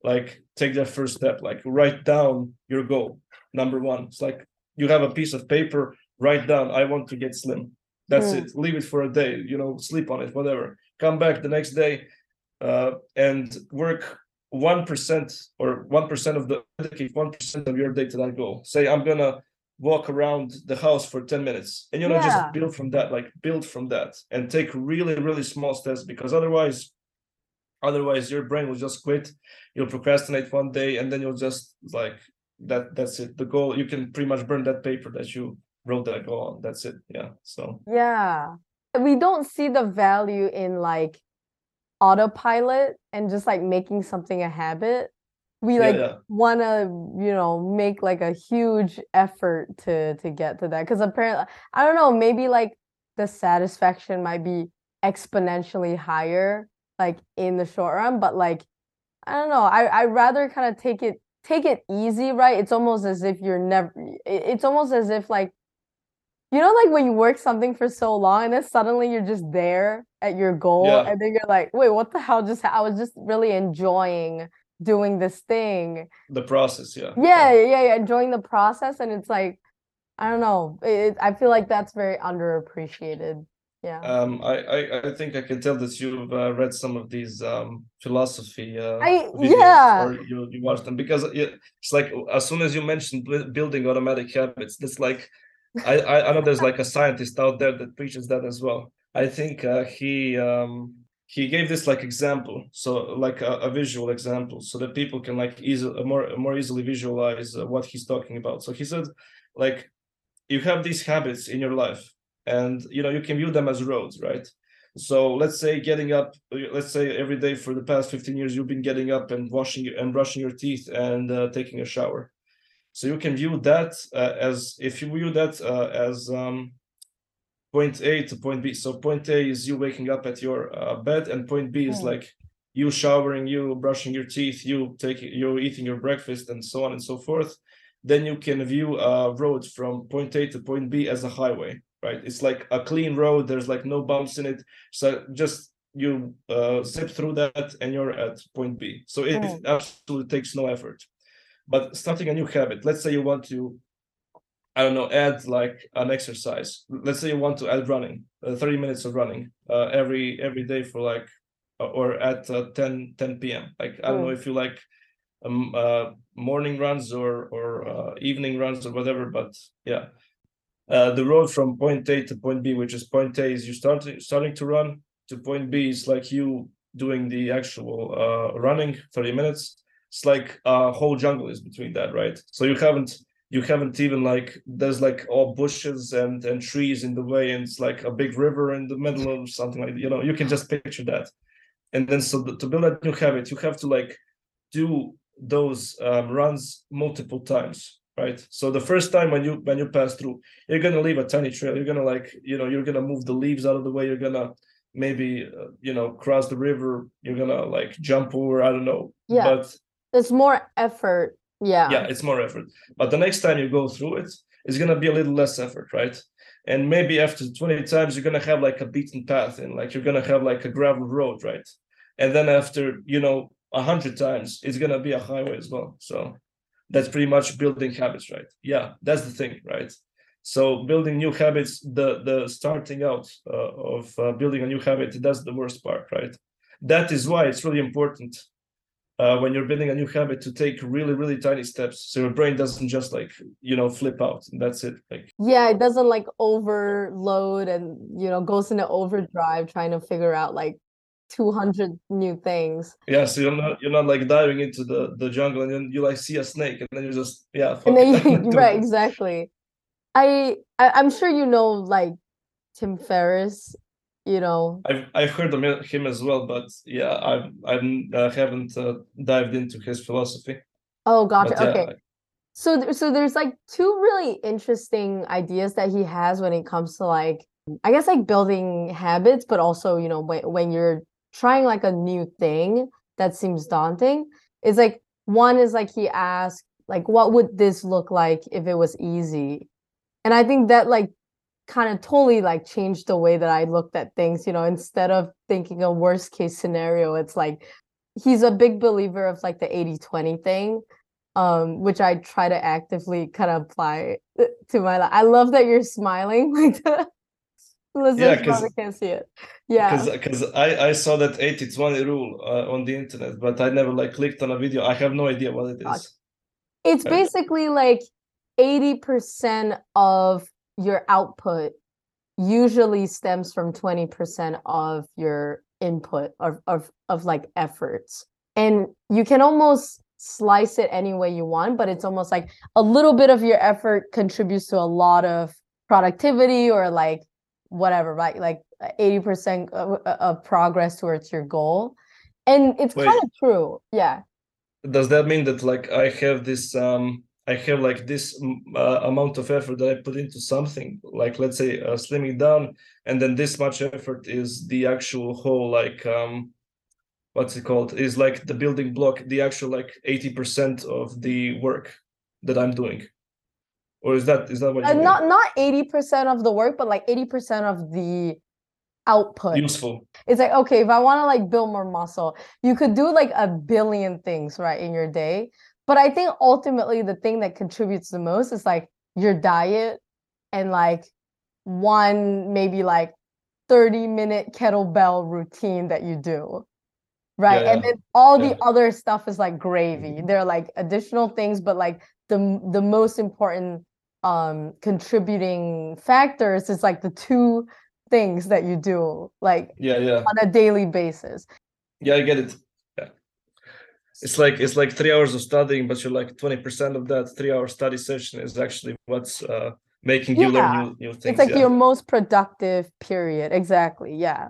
like take that first step, like write down your goal. Number one, it's like you have a piece of paper, write down, I want to get slim. That's mm. it. Leave it for a day, you know, sleep on it, whatever. Come back the next day uh, and work one percent or one percent of the dedicate one percent of your day to that goal. Say, I'm going to walk around the house for ten minutes. And, you know, yeah. just build from that, like build from that and take really, really small steps, because otherwise, otherwise your brain will just quit. You'll procrastinate one day and then you'll just like, that that's it, the goal, you can pretty much burn that paper that you wrote that goal on. That's it. Yeah. So yeah, we don't see the value in like autopilot and just like making something a habit. We like yeah, yeah. want to, you know, make like a huge effort to to get to that, because apparently I don't know, maybe like the satisfaction might be exponentially higher like in the short run, but like I don't know, I I rather kind of take it take it easy, right? It's almost as if you're never, it's almost as if like, you know, like when you work something for so long and then suddenly you're just there at your goal yeah. and then you're like, wait, what the hell just, I was just really enjoying doing this thing. The process, yeah. Yeah, yeah, yeah, yeah. enjoying the process. And it's like, I don't know, it, I feel like that's very underappreciated. Yeah. Um, I, I, I think I can tell that you've uh, read some of these um, philosophy uh, I, videos yeah. or you, you watch them, because it's like as soon as you mentioned building automatic habits, that's like I, I, I know there's like a scientist out there that preaches that as well. I think uh, he um, he gave this like example, so like a, a visual example, so that people can like easily more more easily visualize uh, what he's talking about. So he said, like, you have these habits in your life, and you know you can view them as roads, right? So let's say getting up, let's say every day for the past fifteen years, you've been getting up and washing and brushing your teeth and uh, taking a shower. So you can view that uh, as, if you view that uh, as um, point A to point B. So point A is you waking up at your uh, bed, and point B is like you showering, you brushing your teeth, you taking, you eating your breakfast, and so on and so forth. Then you can view a road from point A to point B as a highway, right? It's like a clean road. There's like no bumps in it. So just you uh, zip through that and you're at point B. So it oh. absolutely takes no effort. But starting a new habit, let's say you want to, I don't know, add like an exercise. Let's say you want to add running, uh, thirty minutes of running uh, every every day for like, or at uh, ten p.m. Like, I don't oh. know if you like um, uh, morning runs or, or uh, evening runs or whatever, but yeah. Uh, the road from point A to point B, which is point A is you start starting to run, to point B is like you doing the actual uh, running, thirty minutes. It's like a whole jungle is between that, right? So you haven't you haven't even like, there's like all bushes and, and trees in the way, and it's like a big river in the middle of something like that. You know, you can just picture that. And then so the, to build that new habit, you have to like do those um, runs multiple times. Right. So the first time when you when you pass through, you're going to leave a tiny trail. You're going to like, you know, you're going to move the leaves out of the way. You're going to maybe, uh, you know, cross the river. You're going to like jump over. I don't know. Yeah, but it's more effort. Yeah. Yeah, it's more effort. But the next time you go through it, it's going to be a little less effort. Right. And maybe after twenty times, you're going to have like a beaten path, and like you're going to have like a gravel road. Right. And then after, you know, one hundred times, it's going to be a highway as well. So. That's pretty much building habits, right? Yeah, that's the thing, right? So building new habits, the the starting out uh, of uh, building a new habit, that's the worst part, right? That is why it's really important uh, when you're building a new habit to take really, really tiny steps. So your brain doesn't just like, you know, flip out and that's it. Like, yeah, it doesn't like overload and, you know, goes into overdrive trying to figure out like two hundred new things. Yeah, so you're not you're not like diving into the the jungle and then you like see a snake and then you're just yeah fuck and then you, right, exactly. I, I I'm sure you know like Tim Ferriss, you know. I've I've heard of him as well, but yeah, I've I've uh, haven't uh, dived into his philosophy. Oh, gotcha. But, okay, yeah. So so there's like two really interesting ideas that he has when it comes to like, I guess like building habits, but also, you know, when when you're trying like a new thing that seems daunting. It's like, one is like he asked like, what would this look like if it was easy? And I think that like kind of totally like changed the way that I looked at things, you know. Instead of thinking a worst case scenario, it's like, he's a big believer of like the eighty twenty thing, um which I try to actively kind of apply to my life. I love that you're smiling like that. Listeners yeah, probably can't see it. Yeah, because I, I saw that eighty twenty rule uh, on the internet, but I never like clicked on a video. I have no idea what it is. It's basically like eighty percent of your output usually stems from twenty percent of your input of, of, of like efforts. And you can almost slice it any way you want, but it's almost like a little bit of your effort contributes to a lot of productivity or like whatever, right? Like eighty percent of, of progress towards your goal. And it's Wait, kind of true. Yeah. Does that mean that like I have this um I have like this uh, amount of effort that I put into something, like let's say uh, slimming down, and then this much effort is the actual whole like um what's it called, is like the building block, the actual like eighty percent of the work that I'm doing? Or is that is that what you uh, not not eighty percent of the work, but like eighty percent of the output. Useful. It's like, okay, if I want to like build more muscle, you could do like a billion things, right, in your day. But I think ultimately the thing that contributes the most is like your diet and like one maybe like thirty minute kettlebell routine that you do. Right. Yeah, yeah. And then all yeah. the other stuff is like gravy. They're like additional things, but like the the most important um, contributing factors is like the two things that you do, like yeah, yeah. on a daily basis. Yeah, I get it. Yeah. It's like it's like three hours of studying, but you're like twenty percent of that three-hour study session is actually what's uh, making yeah. you learn new, new things. It's like yeah. your most productive period. Exactly. Yeah.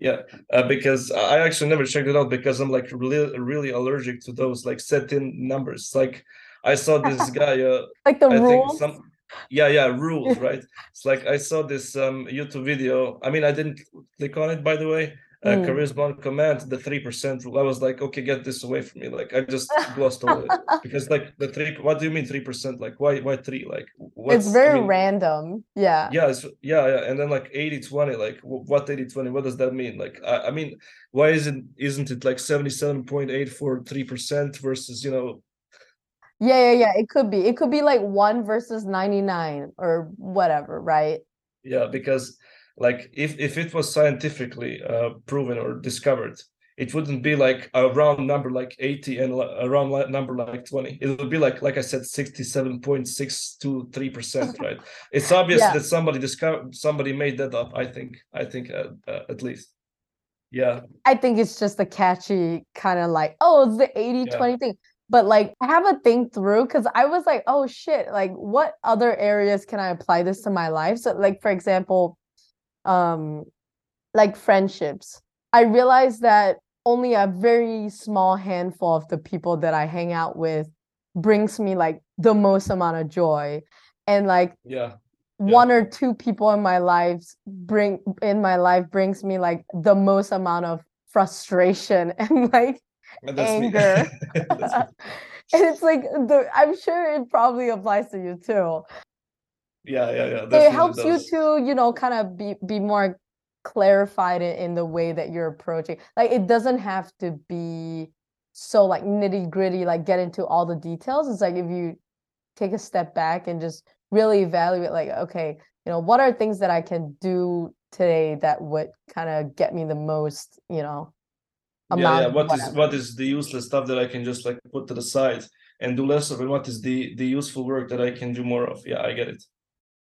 Yeah, uh, because I actually never checked it out because I'm like really, really allergic to those like set-in numbers. Like I saw this guy. Uh, like the I rules. Think some, yeah, yeah, rules, right? It's like I saw this um, YouTube video. I mean, I didn't click on it, by the way. Uh, mm. Charisma on Command, the three percent rule. I was like, okay, get this away from me. Like I just glossed over it because like the three. What do you mean three percent? Like why? Why three? Like what's, it's very I mean, random. Yeah. Yeah. It's, yeah. Yeah. And then like eighty twenty. Like what eighty twenty? What does that mean? Like I, I mean, why isn't isn't it like seventy-seven point eight for three percent versus you know? Yeah. Yeah. Yeah. It could be. It could be like one versus ninety-nine or whatever, right? Yeah, because. Like if, if it was scientifically uh, proven or discovered, it wouldn't be like a round number like eighty and a round number like twenty. It would be like, like I said, sixty-seven point six two three percent, right? It's obvious yeah. that somebody discovered, somebody made that up. I think, I think uh, uh, at least. Yeah. I think it's just a catchy kind of like, oh, it's the eighty twenty yeah. thing. But like, I have a think through because I was like, oh shit, like what other areas can I apply this to my life? So like, for example, um like friendships, I realized that only a very small handful of the people that I hang out with brings me like the most amount of joy, and like yeah, yeah. one or two people in my life bring in my life brings me like the most amount of frustration and like and that's anger me. That's me. And it's like the, I'm sure it probably applies to you too. Yeah, yeah, yeah. That's it helps it you to, you know, kind of be, be more clarified in, in the way that you're approaching. Like, it doesn't have to be so, like, nitty-gritty, like, get into all the details. It's like if you take a step back and just really evaluate, like, okay, you know, what are things that I can do today that would kind of get me the most, you know, amount yeah, yeah. What is, what is the useless stuff that I can just, like, put to the side and do less of, and what is the, the useful work that I can do more of? Yeah, I get it.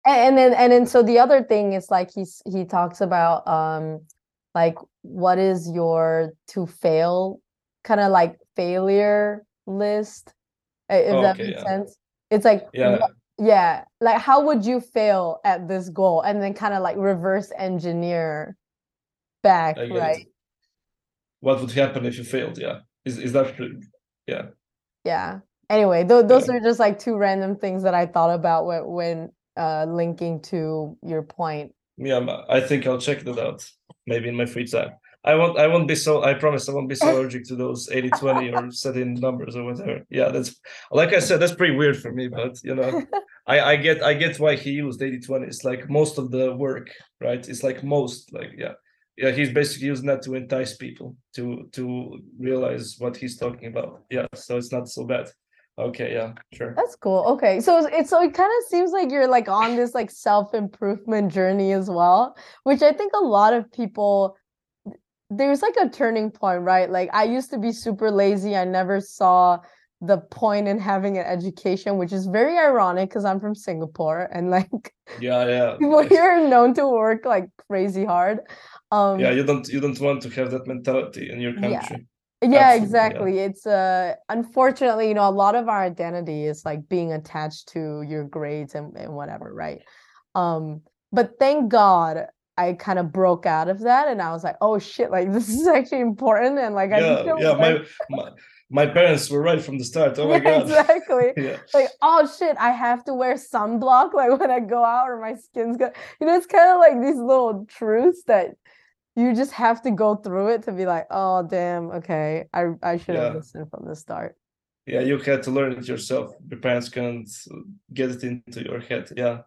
And then, and then, so the other thing is like he's he talks about um, like what is your to fail kind of like failure list, if oh, that okay, makes yeah. sense. It's like yeah. What, yeah, like how would you fail at this goal, and then kind of like reverse engineer back, right? It. What would happen if you failed? Yeah, is is that true? Yeah. Yeah. Anyway, th- those yeah. are just like two random things that I thought about when. when Uh, linking to your point. Yeah, I think I'll check that out. Maybe in my free time. I won't. I won't be so. I promise. I won't be so allergic to those eighty twenty or set-in numbers or whatever. Yeah, that's like I said. That's pretty weird for me. But you know, I, I get. I get why he used eighty twenty. It's like most of the work, right? It's like most. Like yeah, yeah. He's basically using that to entice people to to realize what he's talking about. Yeah. So it's not so bad. Okay, yeah, sure. That's cool. Okay, so it's so it kind of seems like you're like on this like self-improvement journey as well, which I think a lot of people, there's like a turning point, right? Like I used to be super lazy. I never saw the point in having an education, which is very ironic because I'm from Singapore and like yeah, yeah. people here are known to work like crazy hard. Um, yeah, you don't you don't want to have that mentality in your country. Yeah. Yeah, absolutely, exactly. Yeah. It's uh, unfortunately, you know, a lot of our identity is like being attached to your grades and, and whatever, right? Um, but thank God I kind of broke out of that, and I was like, oh shit, like this is actually important, and like yeah, I didn't feel yeah, like... my, my my parents were right from the start. Oh my yeah, God, exactly. yeah. Like oh shit, I have to wear sunblock like when I go out, or my skin's gonna. You know, it's kind of like these little truths that. You just have to go through it to be like, oh, damn, okay, I, I should have yeah. listened from the start. Yeah, you had to learn it yourself. Your parents couldn't get it into your head, yeah.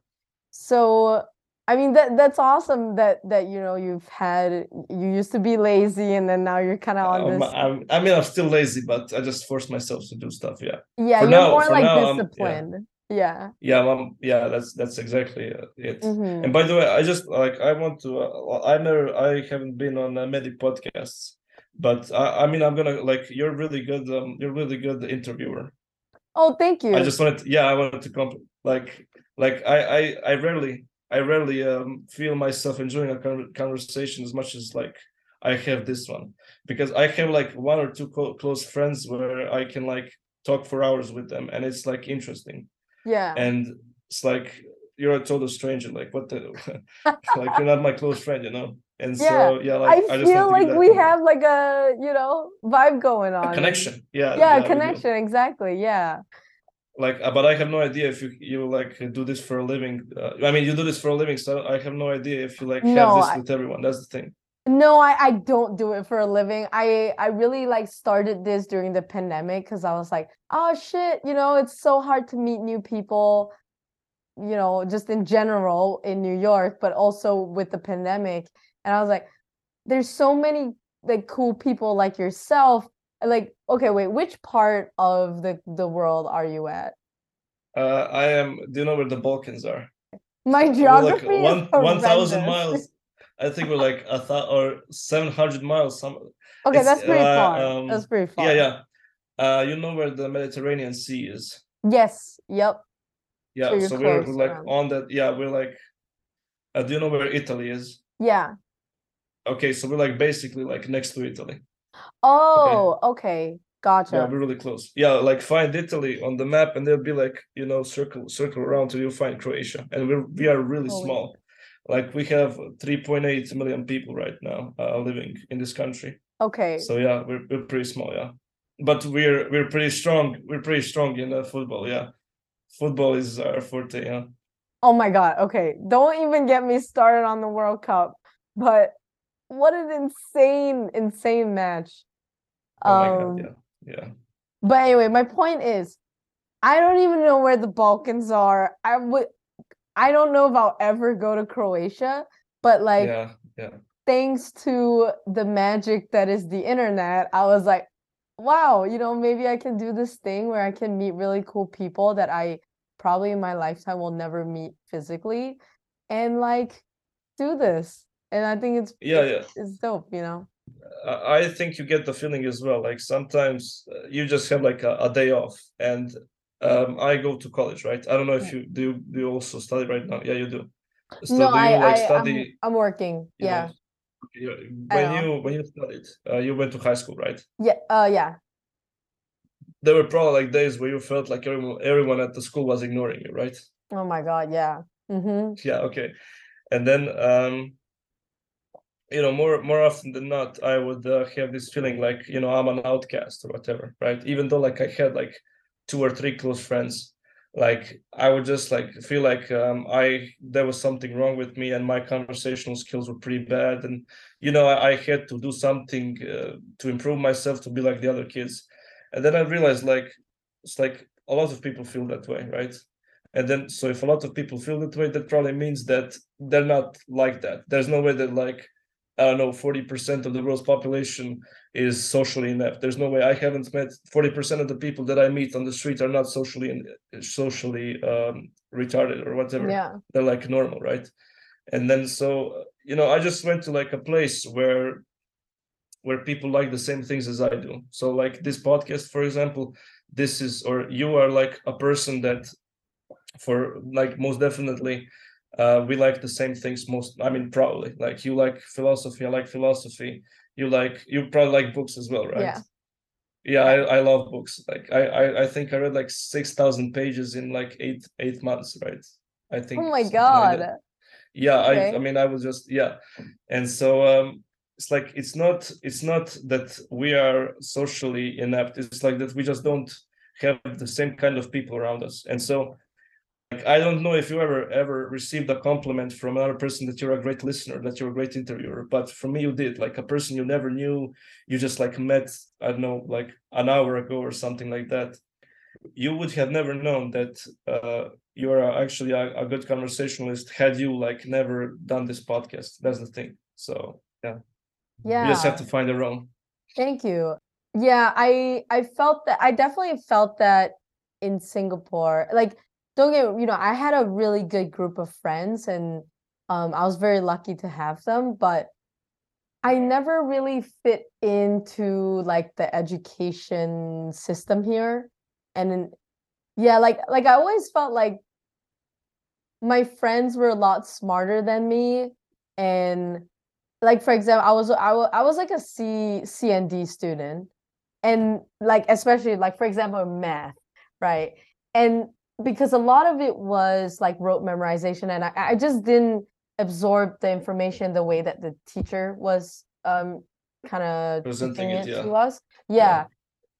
So, I mean, that that's awesome that, that you know, you've had, you used to be lazy and then now you're kind of on um, this. I'm, I mean, I'm still lazy, but I just force myself to do stuff, yeah. Yeah, for you're now, more like now, disciplined. Um, yeah. yeah yeah mom, yeah that's that's exactly it. Mm-hmm. And by the way, I just like I want to uh, I never I haven't been on uh, many podcasts, but I, I mean I'm gonna like you're really good um you're really good interviewer. Oh, thank you. I just wanted to, yeah I wanted to comp- like like I I I rarely I rarely um, feel myself enjoying a con- conversation as much as like I have this one, because I have like one or two co- close friends where I can like talk for hours with them, and it's like interesting. Yeah. And it's like, you're a total stranger, like what the like you're not my close friend, you know. And yeah. so yeah, like I, I just feel like we thing. have like a, you know, vibe going on. A connection. Yeah. Yeah, yeah, connection, exactly. Yeah. Like, but I have no idea if you, you like do this for a living. Uh, I mean, you do this for a living, so I have no idea if you like have no, this I... with everyone. That's the thing. No, I, I don't do it for a living. I, I really like started this during the pandemic because I was like, oh shit, you know, it's so hard to meet new people, you know, just in general in New York, but also with the pandemic. And I was like, there's so many like cool people like yourself. Like, okay, wait, which part of the, the world are you at? Uh, I am, do you know where the Balkans are? My geography we're like one, is horrendous. one thousand miles. I think we're like a th- or seven hundred miles. Some okay, it's, that's pretty uh, far. Um, that's pretty far. Yeah, yeah. Uh, you know where the Mediterranean Sea is? Yes. Yep. Yeah. So, so we're, we're like on that. Yeah, we're like. Uh, do you know where Italy is? Yeah. Okay, so we're like basically like next to Italy. Oh, okay. okay. Gotcha. Yeah, we're really close. Yeah, like find Italy on the map, and there'll be like, you know, circle circle around till you find Croatia, and we're we are really Holy small. Like we have three point eight million people right now uh, living in this country. Okay. So yeah, we're we're pretty small, yeah. But we're we're pretty strong. We're pretty strong in uh, football, yeah. Football is our forte, yeah. Oh my God. Okay, don't even get me started on the World Cup. But what an insane, insane match. Oh um, my God, yeah, yeah. But anyway, my point is, I don't even know where the Balkans are. I would. I don't know if I'll ever go to Croatia, but like, yeah, yeah. thanks to the magic that is the internet, I was like, wow, you know, maybe I can do this thing where I can meet really cool people that I probably in my lifetime will never meet physically, and like do this. And I think it's yeah, yeah. it's dope, you know. I think you get the feeling as well. Like sometimes you just have like a, a day off, and. Um, I go to college, right? I don't know if you do. You, do you also study right now? Yeah, you do. So no, do you, I, like, I study, I'm, I'm working. Yeah. You know, when you when you studied, uh, you went to high school, right? Yeah. Uh, yeah. There were probably like days where you felt like everyone everyone at the school was ignoring you, right? Oh my God! Yeah. Mm-hmm. Yeah. Okay. And then, um, you know, more more often than not, I would uh, have this feeling like, you know, I'm an outcast or whatever, right? Even though like I had like. two or three close friends, like I would just like feel like um, I there was something wrong with me, and my conversational skills were pretty bad, and you know I, I had to do something uh, to improve myself to be like the other kids. And then I realized like it's like a lot of people feel that way, right? And then so if a lot of people feel that way, that probably means that they're not like that. There's no way that like I don't know, forty percent of the world's population is socially inept. There's no way. I haven't met forty percent of the people that I meet on the street are not socially and socially um, retarded or whatever. Yeah. They're like normal, right? And then so, you know, I just went to like a place where where people like the same things as I do. So like this podcast, for example, this is, or you are like a person that for like most definitely Uh, we like the same things most. I mean, probably like you like philosophy. I like philosophy. You like you probably like books as well, right? Yeah. Yeah, I, I love books. Like I, I, I think I read like six thousand pages in like eight eight months, right? I think. Oh my God. Like yeah, okay. I I mean I was just yeah, and so um, it's like it's not it's not that we are socially inept. It's like that we just don't have the same kind of people around us, and so. Like, I don't know if you ever, ever received a compliment from another person that you're a great listener, that you're a great interviewer. But for me, you did. Like a person you never knew, you just like met, I don't know, like an hour ago or something like that. You would have never known that uh, you're actually a, a good conversationalist had you like never done this podcast. That's the thing. So, yeah. Yeah. You just have to find your own. Thank you. Yeah, I I felt that. I definitely felt that in Singapore. Like. Don't get, you know, I had a really good group of friends, and um, I was very lucky to have them, but I never really fit into like the education system here. And yeah, like, like I always felt like my friends were a lot smarter than me, and like, for example, I was I was, I was like a C C and D student, and like especially like for example math, right? And because a lot of it was like rote memorization, and I, I just didn't absorb the information the way that the teacher was um kind of presenting it, it yeah. to us. Yeah. yeah.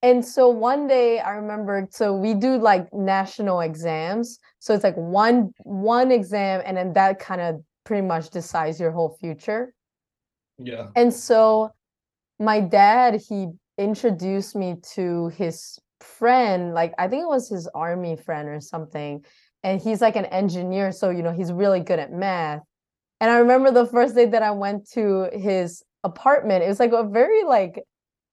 And so one day I remember, so we do like national exams. So it's like one one exam, and then that kind of pretty much decides your whole future. Yeah. And so my dad, he introduced me to his friend, like I think it was his army friend or something. And he's like an engineer. So, you know, he's really good at math. And I remember the first day that I went to his apartment, it was like a very like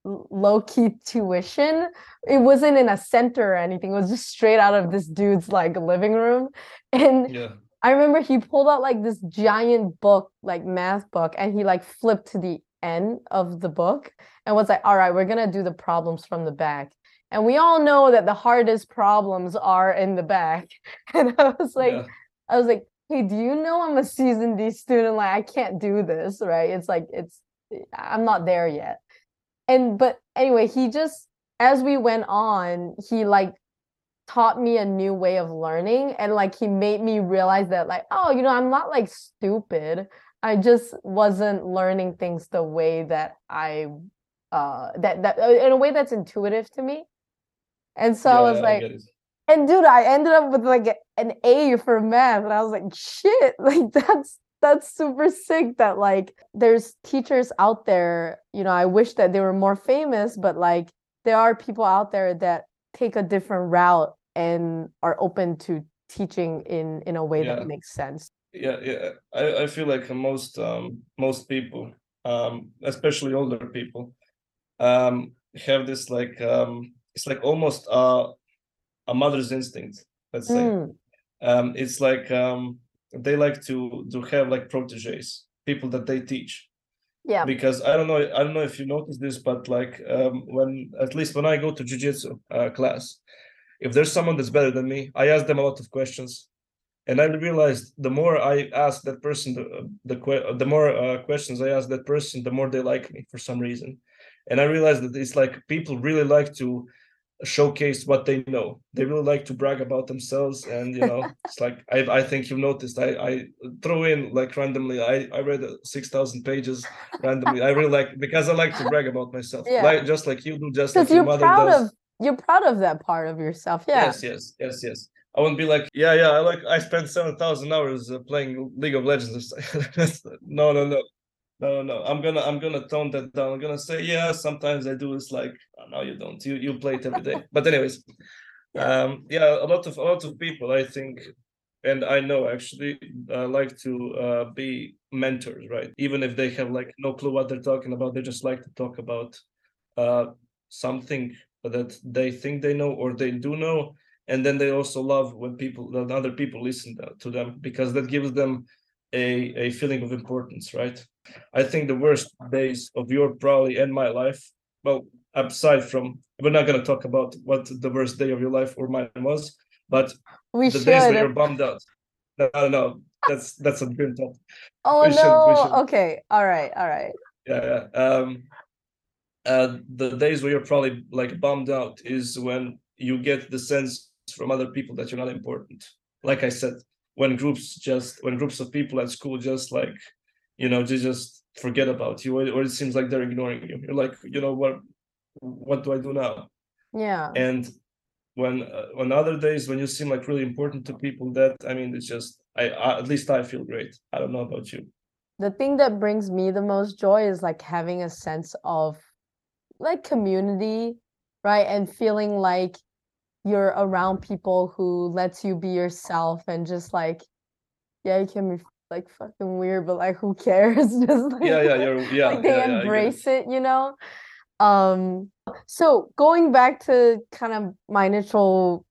low-key tuition. It wasn't in a center or anything. It was just straight out of this dude's like living room. And yeah. I remember he pulled out like this giant book, like math book, and he like flipped to the end of the book and was like, all right, we're gonna do the problems from the back. And we all know that the hardest problems are in the back. And I was like, yeah. I was like, hey, do you know I'm a seasoned D student? Like, I can't do this, right? It's like, it's, I'm not there yet. And but anyway, he just, as we went on, he like taught me a new way of learning, and like he made me realize that like, oh, you know, I'm not like stupid. I just wasn't learning things the way that I uh that that in a way that's intuitive to me. And so yeah, I was yeah, like, I and dude, I ended up with like an A for math, and I was like, shit, like that's. That's super sick that like there's teachers out there, you know, I wish that they were more famous, but like there are people out there that take a different route and are open to teaching in, in a way yeah. that makes sense. Yeah, yeah. I, I feel like most um, most people, um, especially older people, um, have this like, um, it's like almost uh, a mother's instinct, let's say. Mm. Um, it's like... Um, they like to to have like proteges, people that they teach, yeah. Because I don't know, I don't know if you notice this, but like um, when at least when I go to jiu-jitsu uh, class, if there's someone that's better than me, I ask them a lot of questions, and I realized the more I ask that person, the the, que- the more uh, questions I ask that person, the more they like me for some reason, and I realized that it's like people really like to showcase what they know. They really like to brag about themselves, and you know, it's like I, I think you've noticed I, I throw in like randomly I, I read six thousand pages randomly. I really like, because I like to brag about myself, yeah. like just like you do, just like your mother proud does. Of, you're proud of that part of yourself. Yeah. Yes, yes, yes, yes. I wouldn't be like, yeah, yeah. I like I spent seven thousand hours uh, playing League of Legends. no, no, no. No, no, I'm gonna, I'm gonna tone that down. I'm gonna say, yeah, sometimes I do. It's like, oh, no, you don't. You, you play it every day. But anyways, yeah. um, yeah, a lot of, a lot of people, I think, and I know actually, uh, like to uh, be mentors, right? Even if they have like no clue what they're talking about, they just like to talk about uh, something that they think they know or they do know, and then they also love when people, that other people listen to them, because that gives them a a feeling of importance, right? I think the worst days of your probably and my life, well, aside from, we're not going to talk about what the worst day of your life or mine was, but we the should. Days where you're bummed out. I don't know. That's that's a dream topic. Oh we no! Should, we should. Okay. All right. All right. Yeah. yeah. Um. Uh, the days where you're probably like bummed out is when you get the sense from other people that you're not important. Like I said, when groups just when groups of people at school just like. You know, they just forget about you, or it seems like they're ignoring you. You're like, you know, what what do I do now? Yeah. And when uh, on other days when you seem like really important to people, that I mean, it's just I, I at least I feel great. I don't know about you. The thing that brings me the most joy is like having a sense of like community, right? And feeling like you're around people who lets you be yourself, and just like, yeah, you can be like fucking weird, but like who cares? Just like, yeah, yeah, you're, yeah. Like they yeah, embrace yeah, it, you know. Um, so going back to kind of my initial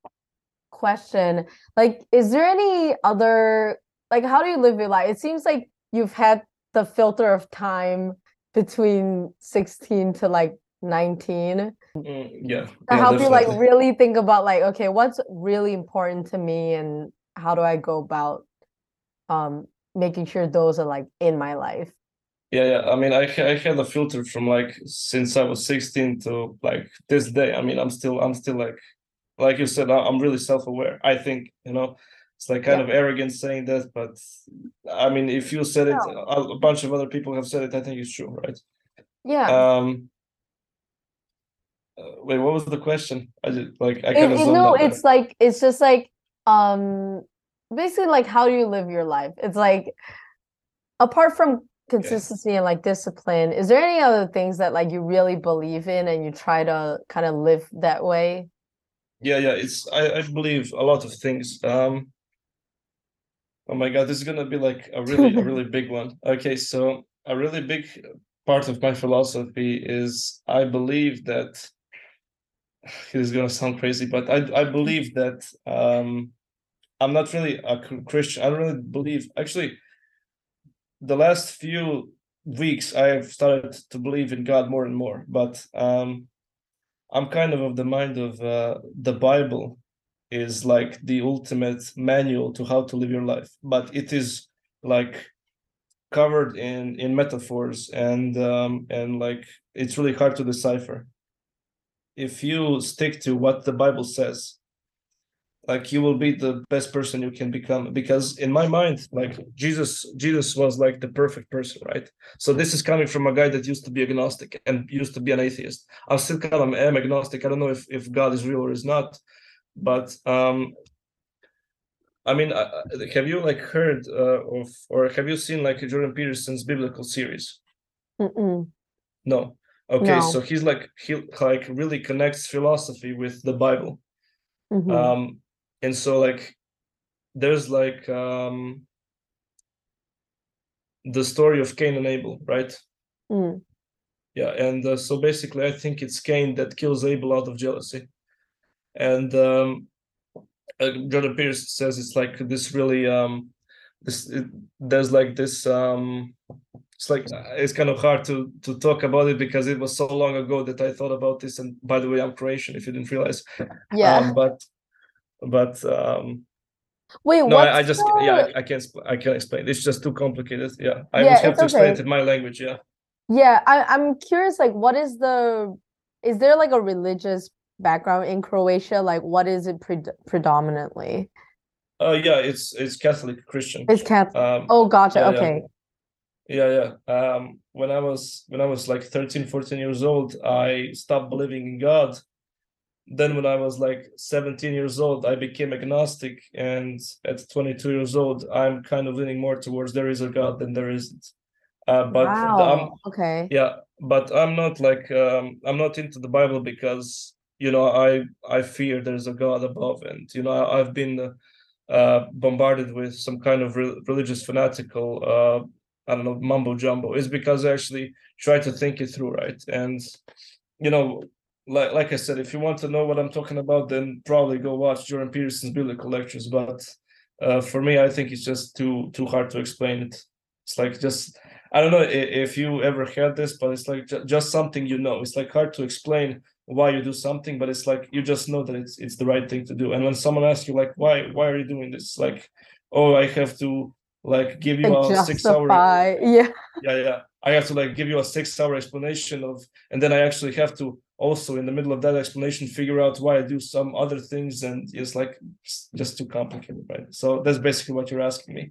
question, like, is there any other like how do you live your life? It seems like you've had the filter of time between sixteen to like nineteen. Mm, yeah. To yeah, help you like really think about like, okay, what's really important to me, and how do I go about um, making sure those are like in my life. Yeah, yeah. I mean, I I had a filter from like since I was sixteen to like this day. I mean, I'm still I'm still like, like you said, I'm really self-aware. I think, you know, it's like kind yeah. of arrogant saying that, but I mean, if you said it, yeah. a bunch of other people have said it. I think it's true, right? Yeah. Um. Wait, what was the question? I just like I kind it, of it, no. It's there. Like it's just like um, basically like how do you live your life? It's like apart from consistency yeah. and like discipline, is there any other things that like you really believe in and you try to kind of live that way? Yeah, yeah, it's I, I believe a lot of things. Um, oh my god, this is gonna be like a really a really big one. Okay, so a really big part of my philosophy is I believe that it is gonna sound crazy, but I I believe that um, I'm not really a Christian. I don't really believe actually. The last few weeks, I've started to believe in God more and more, but um, I'm kind of of the mind of uh, the Bible is like the ultimate manual to how to live your life, but it is like covered in, in metaphors and um, and like it's really hard to decipher. If you stick to what the Bible says, like you will be the best person you can become, because in my mind, like Jesus, Jesus was like the perfect person, right? So this is coming from a guy that used to be agnostic and used to be an atheist. I still kind of am agnostic. I don't know if, if God is real or is not, but um, I mean, uh, have you like heard uh, of or have you seen like Jordan Peterson's biblical series? Mm-mm. No. Okay, no. So he's like he like really connects philosophy with the Bible. Mm-hmm. Um, and so like there's like um the story of Cain and Abel, right? Mm. Yeah, and uh, so basically I think it's Cain that kills Abel out of jealousy, and um uh, Jordan Peterson says it's like this really um this it, there's like this um it's like it's kind of hard to to talk about it because it was so long ago that I thought about this, and by the way, I'm Croatian if you didn't realize. Yeah, um, but But um wait, no, I, I just the... yeah, I, I can't I can't explain. It's just too complicated. Yeah, I yeah, would have to okay. explain it in my language. Yeah, yeah. I, I'm curious. Like, what is the? Is there like a religious background in Croatia? Like, what is it pre- predominantly? Oh uh, yeah, it's it's Catholic Christian. It's Catholic. Um, oh, gotcha. Yeah, okay. Yeah. yeah, yeah. Um, when I was when I was like thirteen, fourteen years old, I stopped believing in God. Then when I was like seventeen years old, I became agnostic, and at twenty-two years old, I'm kind of leaning more towards there is a God than there isn't. Uh, but wow. I'm, okay. Yeah, but I'm not like um, I'm not into the Bible because you know I I fear there's a God above, and you know I've been uh, bombarded with some kind of re- religious fanatical uh, I don't know mumbo jumbo. It's because I actually try to think it through, right? And you know. Like like I said, if you want to know what I'm talking about, then probably go watch Jordan Peterson's biblical lectures. But uh, for me, I think it's just too too hard to explain it. It's like just, I don't know if you ever heard this, but it's like just something you know. It's like hard to explain why you do something, but it's like you just know that it's it's the right thing to do. And when someone asks you like, why why are you doing this? It's like, oh, I have to like give you a six hour. Yeah. Yeah, yeah. I have to like give you a six hour explanation of, and then I actually have to also in the middle of that explanation figure out why I do some other things, and it's like just too complicated, right? So that's basically what you're asking me.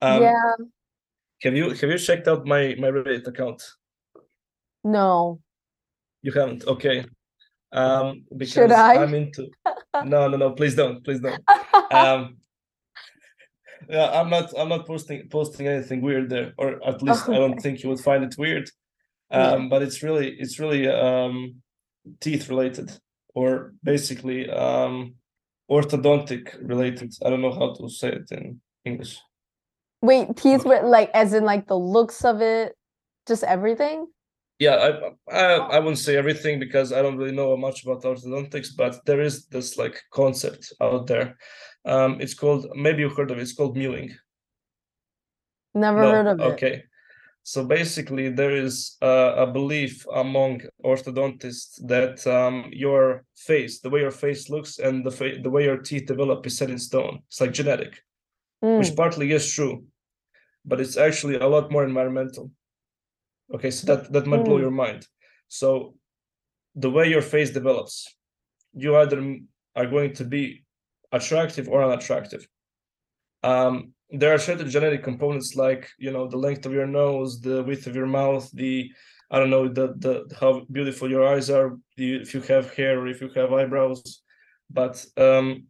Um, yeah. Have you have you checked out my my Reddit account? No. You haven't? Okay. Um, because Should I? I'm into. No, no, no. Please don't. Please don't. Um, yeah, I'm not. I'm not posting posting anything weird there, or at least okay. I don't think you would find it weird. Um, but it's really it's really um, teeth related, or basically um, orthodontic related. I don't know how to say it in English. Wait, teeth were like as in like the looks of it, just everything? Yeah, I, I I wouldn't say everything because I don't really know much about orthodontics, but there is this like concept out there. Um, it's called, maybe you heard of it. It's called mewing. Never no? heard of okay. it. Okay. So basically, there is uh, a belief among orthodontists that um, your face, the way your face looks, and the fa- the way your teeth develop is set in stone. It's like genetic. mm. which partly is true, but it's actually a lot more environmental. Okay, so that, that might mm. blow your mind. So the way your face develops, you either are going to be attractive or unattractive. Um, there are certain genetic components like, you know, the length of your nose, the width of your mouth, the, I don't know, the the how beautiful your eyes are, the, if you have hair or if you have eyebrows. But um,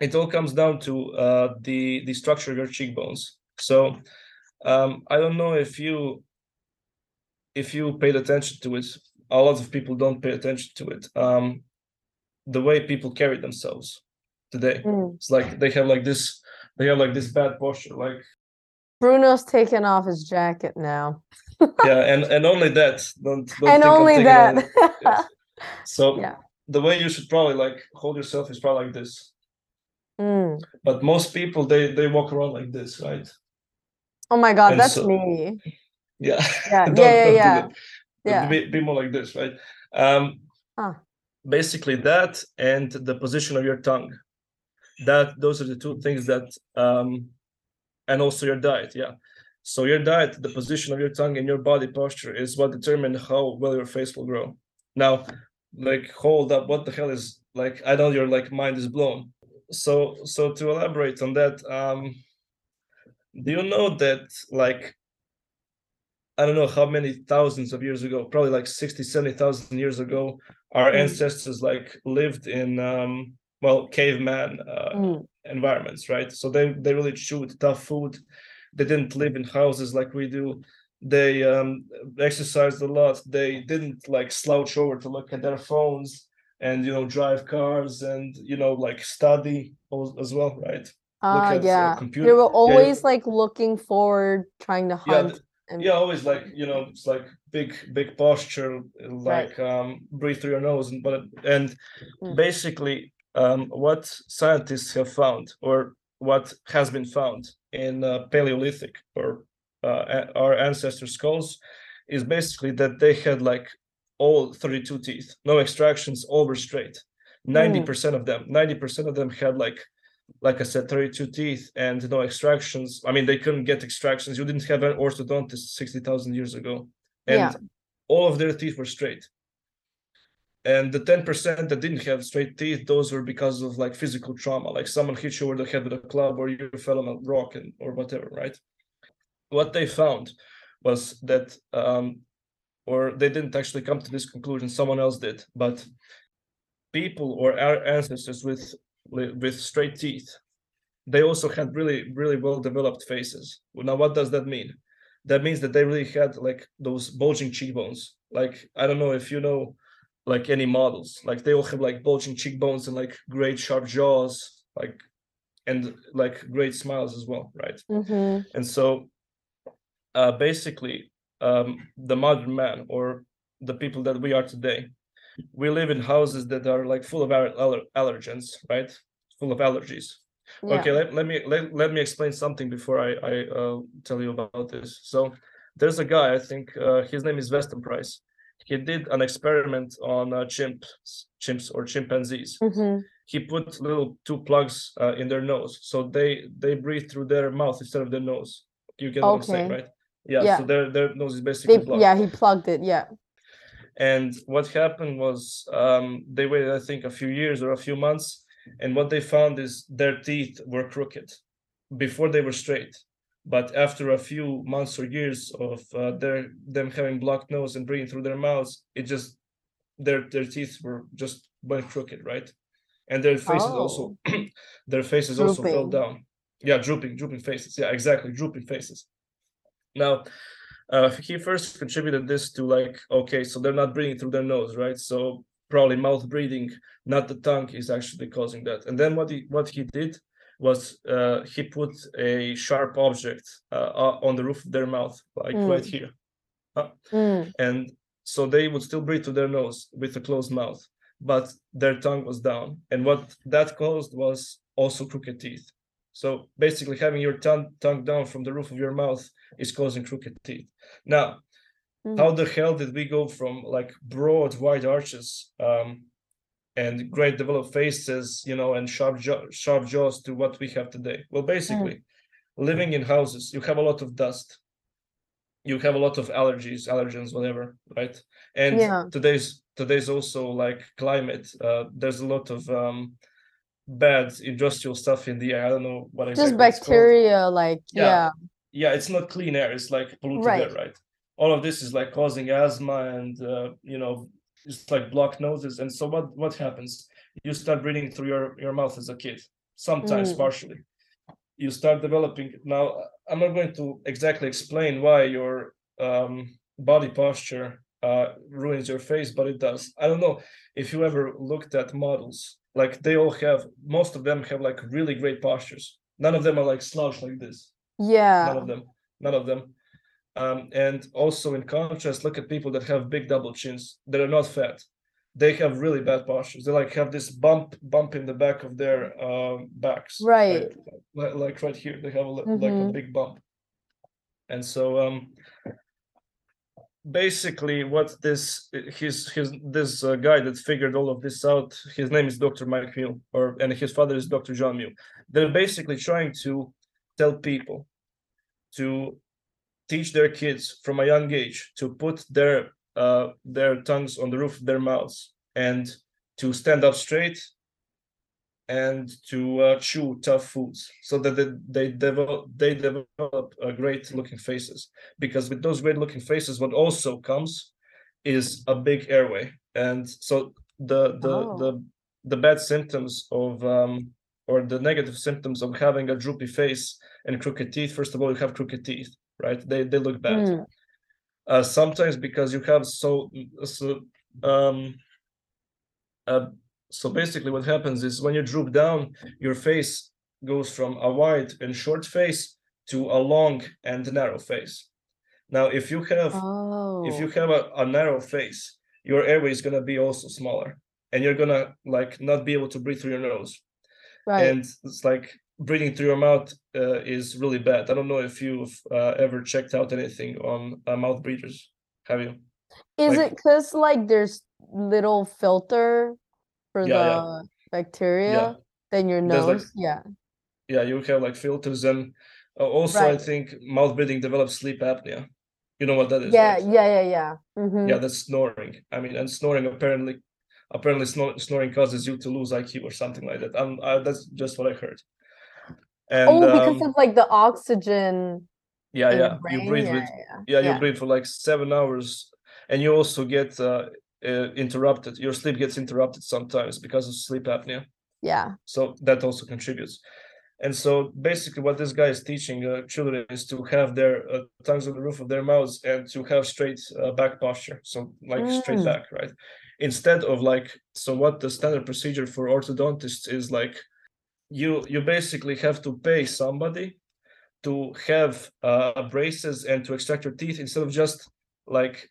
it all comes down to uh, the, the structure of your cheekbones. So um, I don't know if you if you paid attention to it. A lot of people don't pay attention to it. Um, the way people carry themselves today. Mm. It's like they have like this, they have like this bad posture. Like Bruno's taking off his jacket now. yeah, and, and only that. Don't, don't and only that. Yes. So yeah. The way you should probably like hold yourself is probably like this. Mm. But most people, they, they walk around like this, right? Oh my God, and that's so, me. Yeah. Yeah, don't, yeah, yeah. Don't yeah. Do yeah. Be, be more like this, right? Um, huh. Basically that and the position of your tongue. That those are the two things that, um, and also your diet, yeah. So your diet, the position of your tongue and your body posture is what determine how well your face will grow. Now, like, hold up, what the hell is, like, I know your, like, mind is blown. So, so to elaborate on that, um, do you know that, like, I don't know how many thousands of years ago, probably like sixty, seventy thousand years ago, our mm. ancestors like lived in, um, well, caveman uh, mm. environments, right? So they, they really chewed tough food. They didn't live in houses like we do. They um, exercised a lot. They didn't like slouch over to look at their phones and, you know, drive cars and, you know, like study as well, right? Ah, uh, yeah. Uh, they were always yeah. like looking forward, trying to hunt. Yeah, yeah, always like, you know, it's like big, big posture, like right. um, breathe through your nose. And, but, and mm. basically um, what scientists have found or what has been found in uh, Paleolithic or uh, our ancestor skulls is basically that they had like all thirty-two teeth, no extractions, all were straight. ninety percent mm. of them, ninety percent of them had like Like I said, thirty-two teeth and no extractions. I mean, they couldn't get extractions. You didn't have an orthodontist sixty thousand years ago. And yeah. all of their teeth were straight. And the ten percent that didn't have straight teeth, those were because of like physical trauma. Like someone hit you over the head with a club or you fell on a rock and, or whatever, right? What they found was that, um, or they didn't actually come to this conclusion, someone else did, but people or our ancestors with with straight teeth, they also had really, really well-developed faces. Now, what does that mean? That means that they really had like those bulging cheekbones. Like, I don't know if you know, like any models, like they all have like bulging cheekbones and like great sharp jaws, like, and like great smiles as well, right? Mm-hmm. And so uh, basically um, the modern man or the people that we are today, we live in houses that are like full of aller- allergens, right? Full of allergies. Yeah. Okay, let, let me let, let me explain something before I, I uh, tell you about this. So there's a guy, I think uh, his name is Weston Price. He did an experiment on uh, chimps, chimps or chimpanzees. Mm-hmm. He put little two plugs uh, in their nose, so they they breathe through their mouth instead of their nose. You get okay. what I'm saying, right? Yeah. yeah. So their their nose is basically they, plugged. Yeah, he plugged it. Yeah. And what happened was um, they waited, I think, a few years or a few months. And what they found is their teeth were crooked. Before they were straight. But after a few months or years of uh, their them having blocked nose and breathing through their mouths, it just, their their teeth were just went crooked, right? And their faces oh. also, their faces drooping. also fell down. Yeah, drooping, drooping faces. Yeah, exactly, drooping faces. Now, Uh, he first contributed this to like, okay, so they're not breathing through their nose, right? So probably mouth breathing, not the tongue, is actually causing that. And then what he what he did was uh, he put a sharp object uh, on the roof of their mouth, like mm. right here. Huh? Mm. And so they would still breathe through their nose with a closed mouth, but their tongue was down. And what that caused was also crooked teeth. So basically having your tongue, tongue down from the roof of your mouth is causing crooked teeth. Now, mm. how the hell did we go from like broad, wide arches um, and great developed faces, you know, and sharp, jo- sharp jaws to what we have today. Well, basically, mm. living in houses, you have a lot of dust. You have a lot of allergies, allergens, whatever, right? And yeah. today's today's also like climate. Uh, there's a lot of um, bad industrial stuff in the air. I don't know what exactly. Just bacteria, like yeah. yeah. Yeah, it's not clean air. It's like polluted right. air, right? All of this is like causing asthma and, uh, you know, it's like blocked noses. And so what, what happens? You start breathing through your, your mouth as a kid, sometimes mm. partially. You start developing. Now, I'm not going to exactly explain why your um, body posture uh, ruins your face, but it does. I don't know if you ever looked at models. Like they all have, most of them have like really great postures. None of them are like slouched like this. Yeah. None of them. None of them. Um, and also in contrast, look at people that have big double chins. They're not fat. They have really bad postures. They like have this bump, bump in the back of their uh, backs. Right. Like, like right here, they have a, mm-hmm. like a big bump. And so, um, basically, what this his his this uh, guy that figured all of this out. His name is Doctor Mike Mew, or and his father is Doctor John Mew. They're basically trying to tell people to teach their kids from a young age to put their uh, their tongues on the roof of their mouths and to stand up straight and to uh, chew tough foods so that they, they develop they develop uh, great looking faces, because with those great looking faces what also comes is a big airway. And so the the oh. the, the bad symptoms of um, or the negative symptoms of having a droopy face and crooked teeth. First of all, you have crooked teeth, right? They they look bad. Mm. Uh, sometimes because you have so so um uh, so basically what happens is when you droop down, your face goes from a wide and short face to a long and narrow face. Now, if you have oh. if you have a, a narrow face, your airway is gonna be also smaller, and you're gonna like not be able to breathe through your nose. Right. And it's like breathing through your mouth uh, is really bad. I don't know if you've uh, ever checked out anything on uh, mouth breathers. Have you? Is like, it because like there's little filter for yeah, the yeah. bacteria yeah. than your nose? Like, yeah. Yeah, you have like filters, and uh, also right. I think mouth breathing develops sleep apnea. You know what that is? Yeah, right? yeah, yeah, yeah. Mm-hmm. Yeah, that's snoring. I mean, and snoring apparently. Apparently, snoring causes you to lose I Q or something like that. Um, I, that's just what I heard. And, oh, because um, of like the oxygen. Yeah, yeah. You breathe. Yeah, with, yeah. yeah, you yeah. breathe for like seven hours, and you also get uh, uh, interrupted. Your sleep gets interrupted sometimes because of sleep apnea. Yeah. So that also contributes. And so basically, what this guy is teaching uh, children is to have their uh, tongues on the roof of their mouths and to have straight uh, back posture. So like mm. straight back, right? Instead of like, so what the standard procedure for orthodontists is like, you you basically have to pay somebody to have uh, braces and to extract your teeth, instead of just like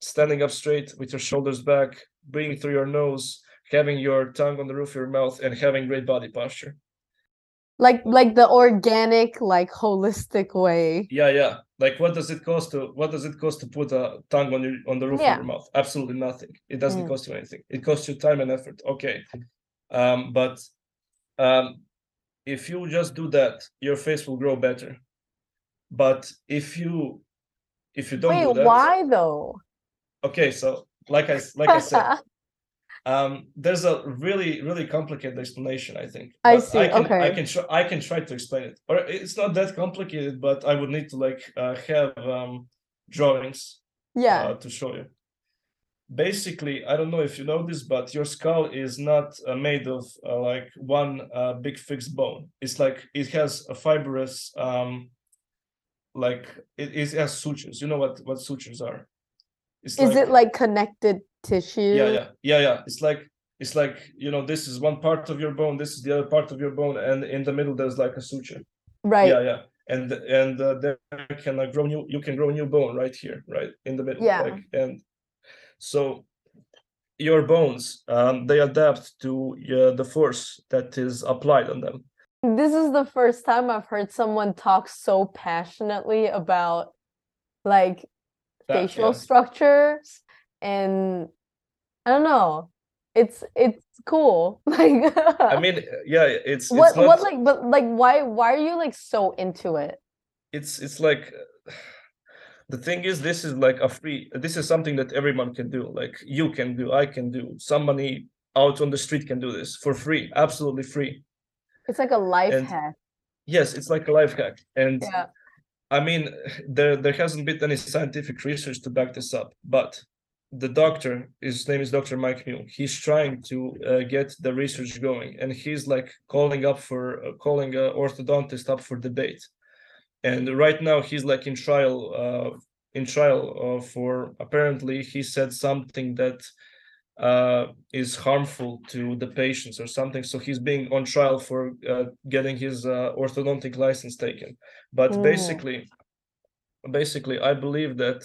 standing up straight with your shoulders back, breathing through your nose, having your tongue on the roof of your mouth, and having great body posture. Like like the organic, like holistic way. Yeah, yeah. Like what does it cost to what does it cost to put a tongue on your on the roof yeah. of your mouth? Absolutely nothing. It doesn't mm. cost you anything. It costs you time and effort. Okay. Um, but um if you just do that, your face will grow better. But if you if you don't Wait, do that, why though? Okay, so like I like I said. Um, there's a really, really complicated explanation, I think. I but see. I can, okay. I can try. I can try to explain it. Or it's not that complicated, but I would need to like uh, have um, drawings. Yeah. Uh, to show you. Basically, I don't know if you know this, but your skull is not uh, made of uh, like one uh, big fixed bone. It's like it has a fibrous, um, like it, it has sutures. You know what what sutures are? It's is like, it like connected tissue? Yeah, yeah, yeah, yeah. It's like it's like you know, this is one part of your bone, this is the other part of your bone, and in the middle there's like a suture. Right. Yeah, yeah. And and uh, there can uh, grow new. You can grow new bone right here, right in the middle. Yeah. Like, and so your bones, um, they adapt to uh, the force that is applied on them. This is the first time I've heard someone talk so passionately about like. That, facial yeah. structures, and I don't know, it's it's cool. Like, I mean, yeah, it's, it's what not, what like, but like, why why are you like so into it? It's it's like. The thing is, this is like a free, this is something that everyone can do. Like you can do, I can do, somebody out on the street can do this for free, absolutely free. It's like a life and, hack. Yes, it's like a life hack. And yeah. I mean, there there hasn't been any scientific research to back this up, but the doctor, his name is Doctor Mike Mew, he's trying to uh, get the research going. And he's like calling up for, uh, calling an orthodontist up for debate. And right now he's like in trial, uh, in trial uh, for apparently he said something that uh, is harmful to the patients or something. So he's being on trial for uh, getting his uh, orthodontic license taken. But mm. basically, basically, I believe that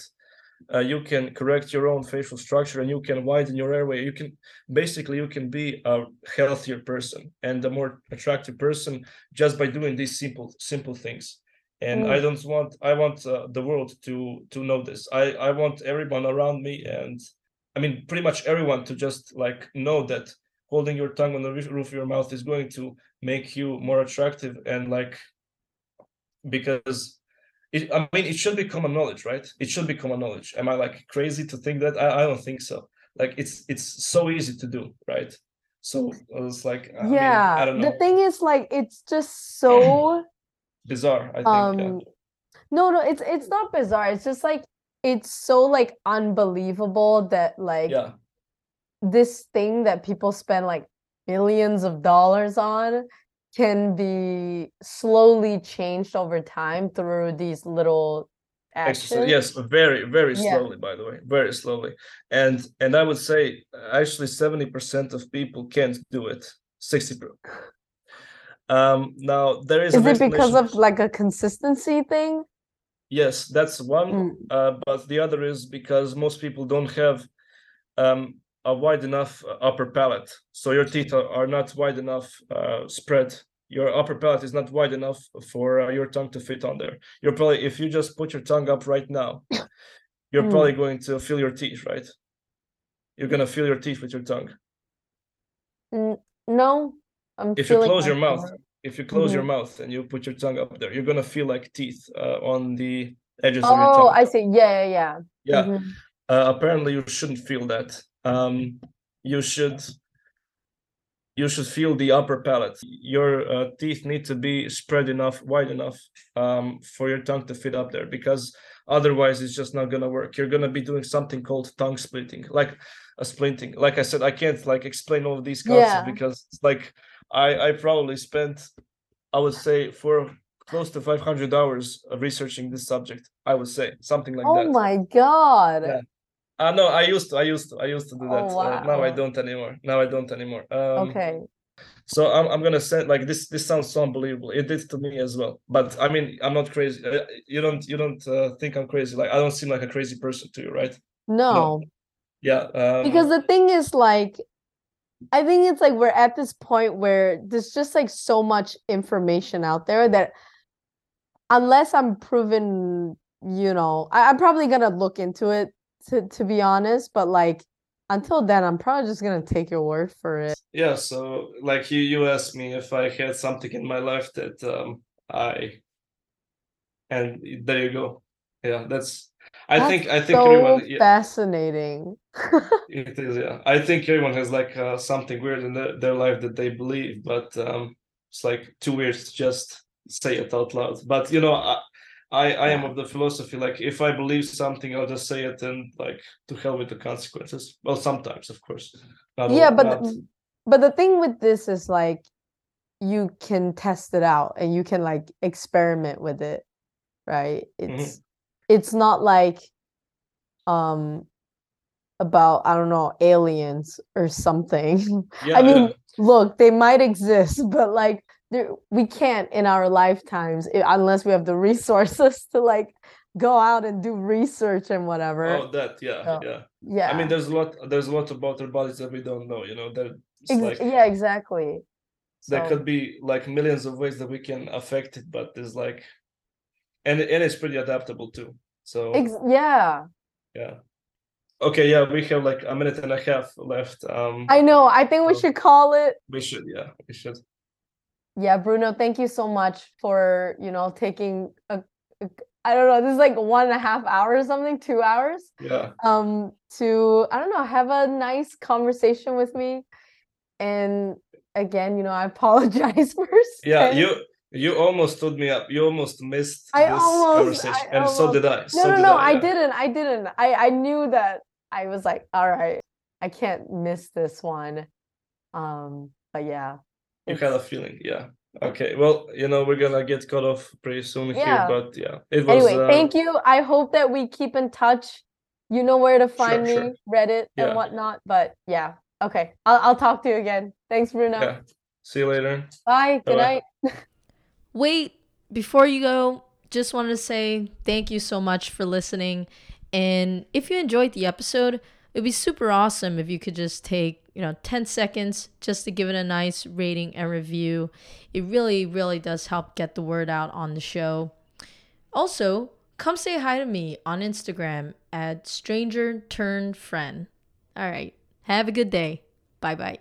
uh, you can correct your own facial structure and you can widen your airway. You can basically you can be a healthier person and a more attractive person just by doing these simple simple things. And mm. I don't want, I want uh, the world to to know this. I, I want everyone around me and, I mean, pretty much everyone to just like know that holding your tongue on the roof of your mouth is going to make you more attractive and like, because, it, I mean, it should be common knowledge, right? It should be common knowledge. Am I like crazy to think that? I, I don't think so. Like, it's it's so easy to do, right? So it's like, I yeah, mean, I don't know. The thing is like, it's just so... bizarre, I think. Um, yeah. No, no, it's it's not bizarre. It's just like it's so like unbelievable that like yeah. this thing that people spend like millions of dollars on can be slowly changed over time through these little actions. Yes, very, very slowly. Yeah. By the way, very slowly. And and I would say actually seventy percent of people can't do it. Sixty percent. Um, now there is. Is it because of like a consistency thing? Yes, that's one. Mm. Uh, but the other is because most people don't have um, a wide enough upper palate, so your teeth are not wide enough uh, spread. Your upper palate is not wide enough for uh, your tongue to fit on there. You're probably, if you just put your tongue up right now, you're mm. probably going to feel your teeth, right? You're gonna feel your teeth with your tongue. Mm, no. I'm if you close your mouth, heart. if you close mm-hmm. your mouth and you put your tongue up there, you're gonna feel like teeth uh, on the edges oh, of your tongue. Oh, I see. Yeah, yeah, yeah. Yeah. Mm-hmm. Uh, apparently, you shouldn't feel that. Um, you should. You should feel the upper palate. Your uh, teeth need to be spread enough, wide enough, um, for your tongue to fit up there, because otherwise it's just not gonna work. You're gonna be doing something called tongue splitting, like a splinting. Like I said, I can't like explain all of these concepts yeah. because it's like. I, I probably spent, I would say, for close to five hundred hours of researching this subject. I would say something like oh that. Oh my god! Yeah. Uh, no, I used to, I used to, I used to do that. Oh, wow. uh, now I don't anymore. Now I don't anymore. Um, okay. So I'm I'm gonna say like this. This sounds so unbelievable. It did to me as well. But I mean, I'm not crazy. Uh, you don't you don't uh, think I'm crazy? Like I don't seem like a crazy person to you, right? No. no. Yeah. Um, because the thing is, like. I think it's like we're at this point where there's just like so much information out there that unless I'm proven, you know, I, I'm probably going to look into it, to, to be honest. But like until then, I'm probably just going to take your word for it. Yeah. So like you, you asked me if I had something in my life that um, I. And there you go. Yeah, that's. I That's think I think so everyone yeah. fascinating. It is, yeah. I think everyone has like uh, something weird in their, their life that they believe, but um, it's like too weird to just say it out loud. But you know, I I, I am of the philosophy like if I believe something, I'll just say it and like to hell with the consequences. Well, sometimes, of course. Not yeah, all, but not... the, but the thing with this is like you can test it out and you can like experiment with it, right? It's. Mm-hmm. It's not like um, about, I don't know, aliens or something. Yeah, I mean, yeah. Look, they might exist, but like we can't in our lifetimes unless we have the resources to like go out and do research and whatever. Oh, that, yeah, so, yeah. Yeah. I mean, there's a lot There's a lot about their bodies that we don't know, you know? Ex- like, yeah, exactly. There so. could be like millions of ways that we can affect it, but there's like... And it is pretty adaptable too. So Ex- yeah, yeah. Okay, yeah, we have like a minute and a half left. Um, I know. I think we so should call it. We should, yeah, we should. Yeah, Bruno, thank you so much for, you know, taking a, a I don't know, this is like one and a half hours or something, two hours. Yeah. Um, to, I don't know, have a nice conversation with me. And again, you know, I apologize first. Yeah, you you almost stood me up. You almost missed I this almost, conversation. I and almost. so did I. So no, no, did no, I, yeah. I didn't. I didn't. I, I knew that. I was like, all right, I can't miss this one. Um, but yeah. You had a feeling, yeah. Okay, well, you know, we're gonna get cut off pretty soon yeah. here, but yeah, it was. Anyway, uh, thank you. I hope that we keep in touch. You know where to find sure, me, sure. Reddit yeah. and whatnot. But yeah, okay, I'll I'll talk to you again. Thanks, Bruno. Yeah. See you later. Bye. Good night. Wait, before you go, just wanted to say thank you so much for listening. And if you enjoyed the episode, it'd be super awesome if you could just take, you know, ten seconds just to give it a nice rating and review. It really, really does help get the word out on the show. Also, come say hi to me on Instagram at Stranger Turned Friend. All right. Have a good day. Bye-bye.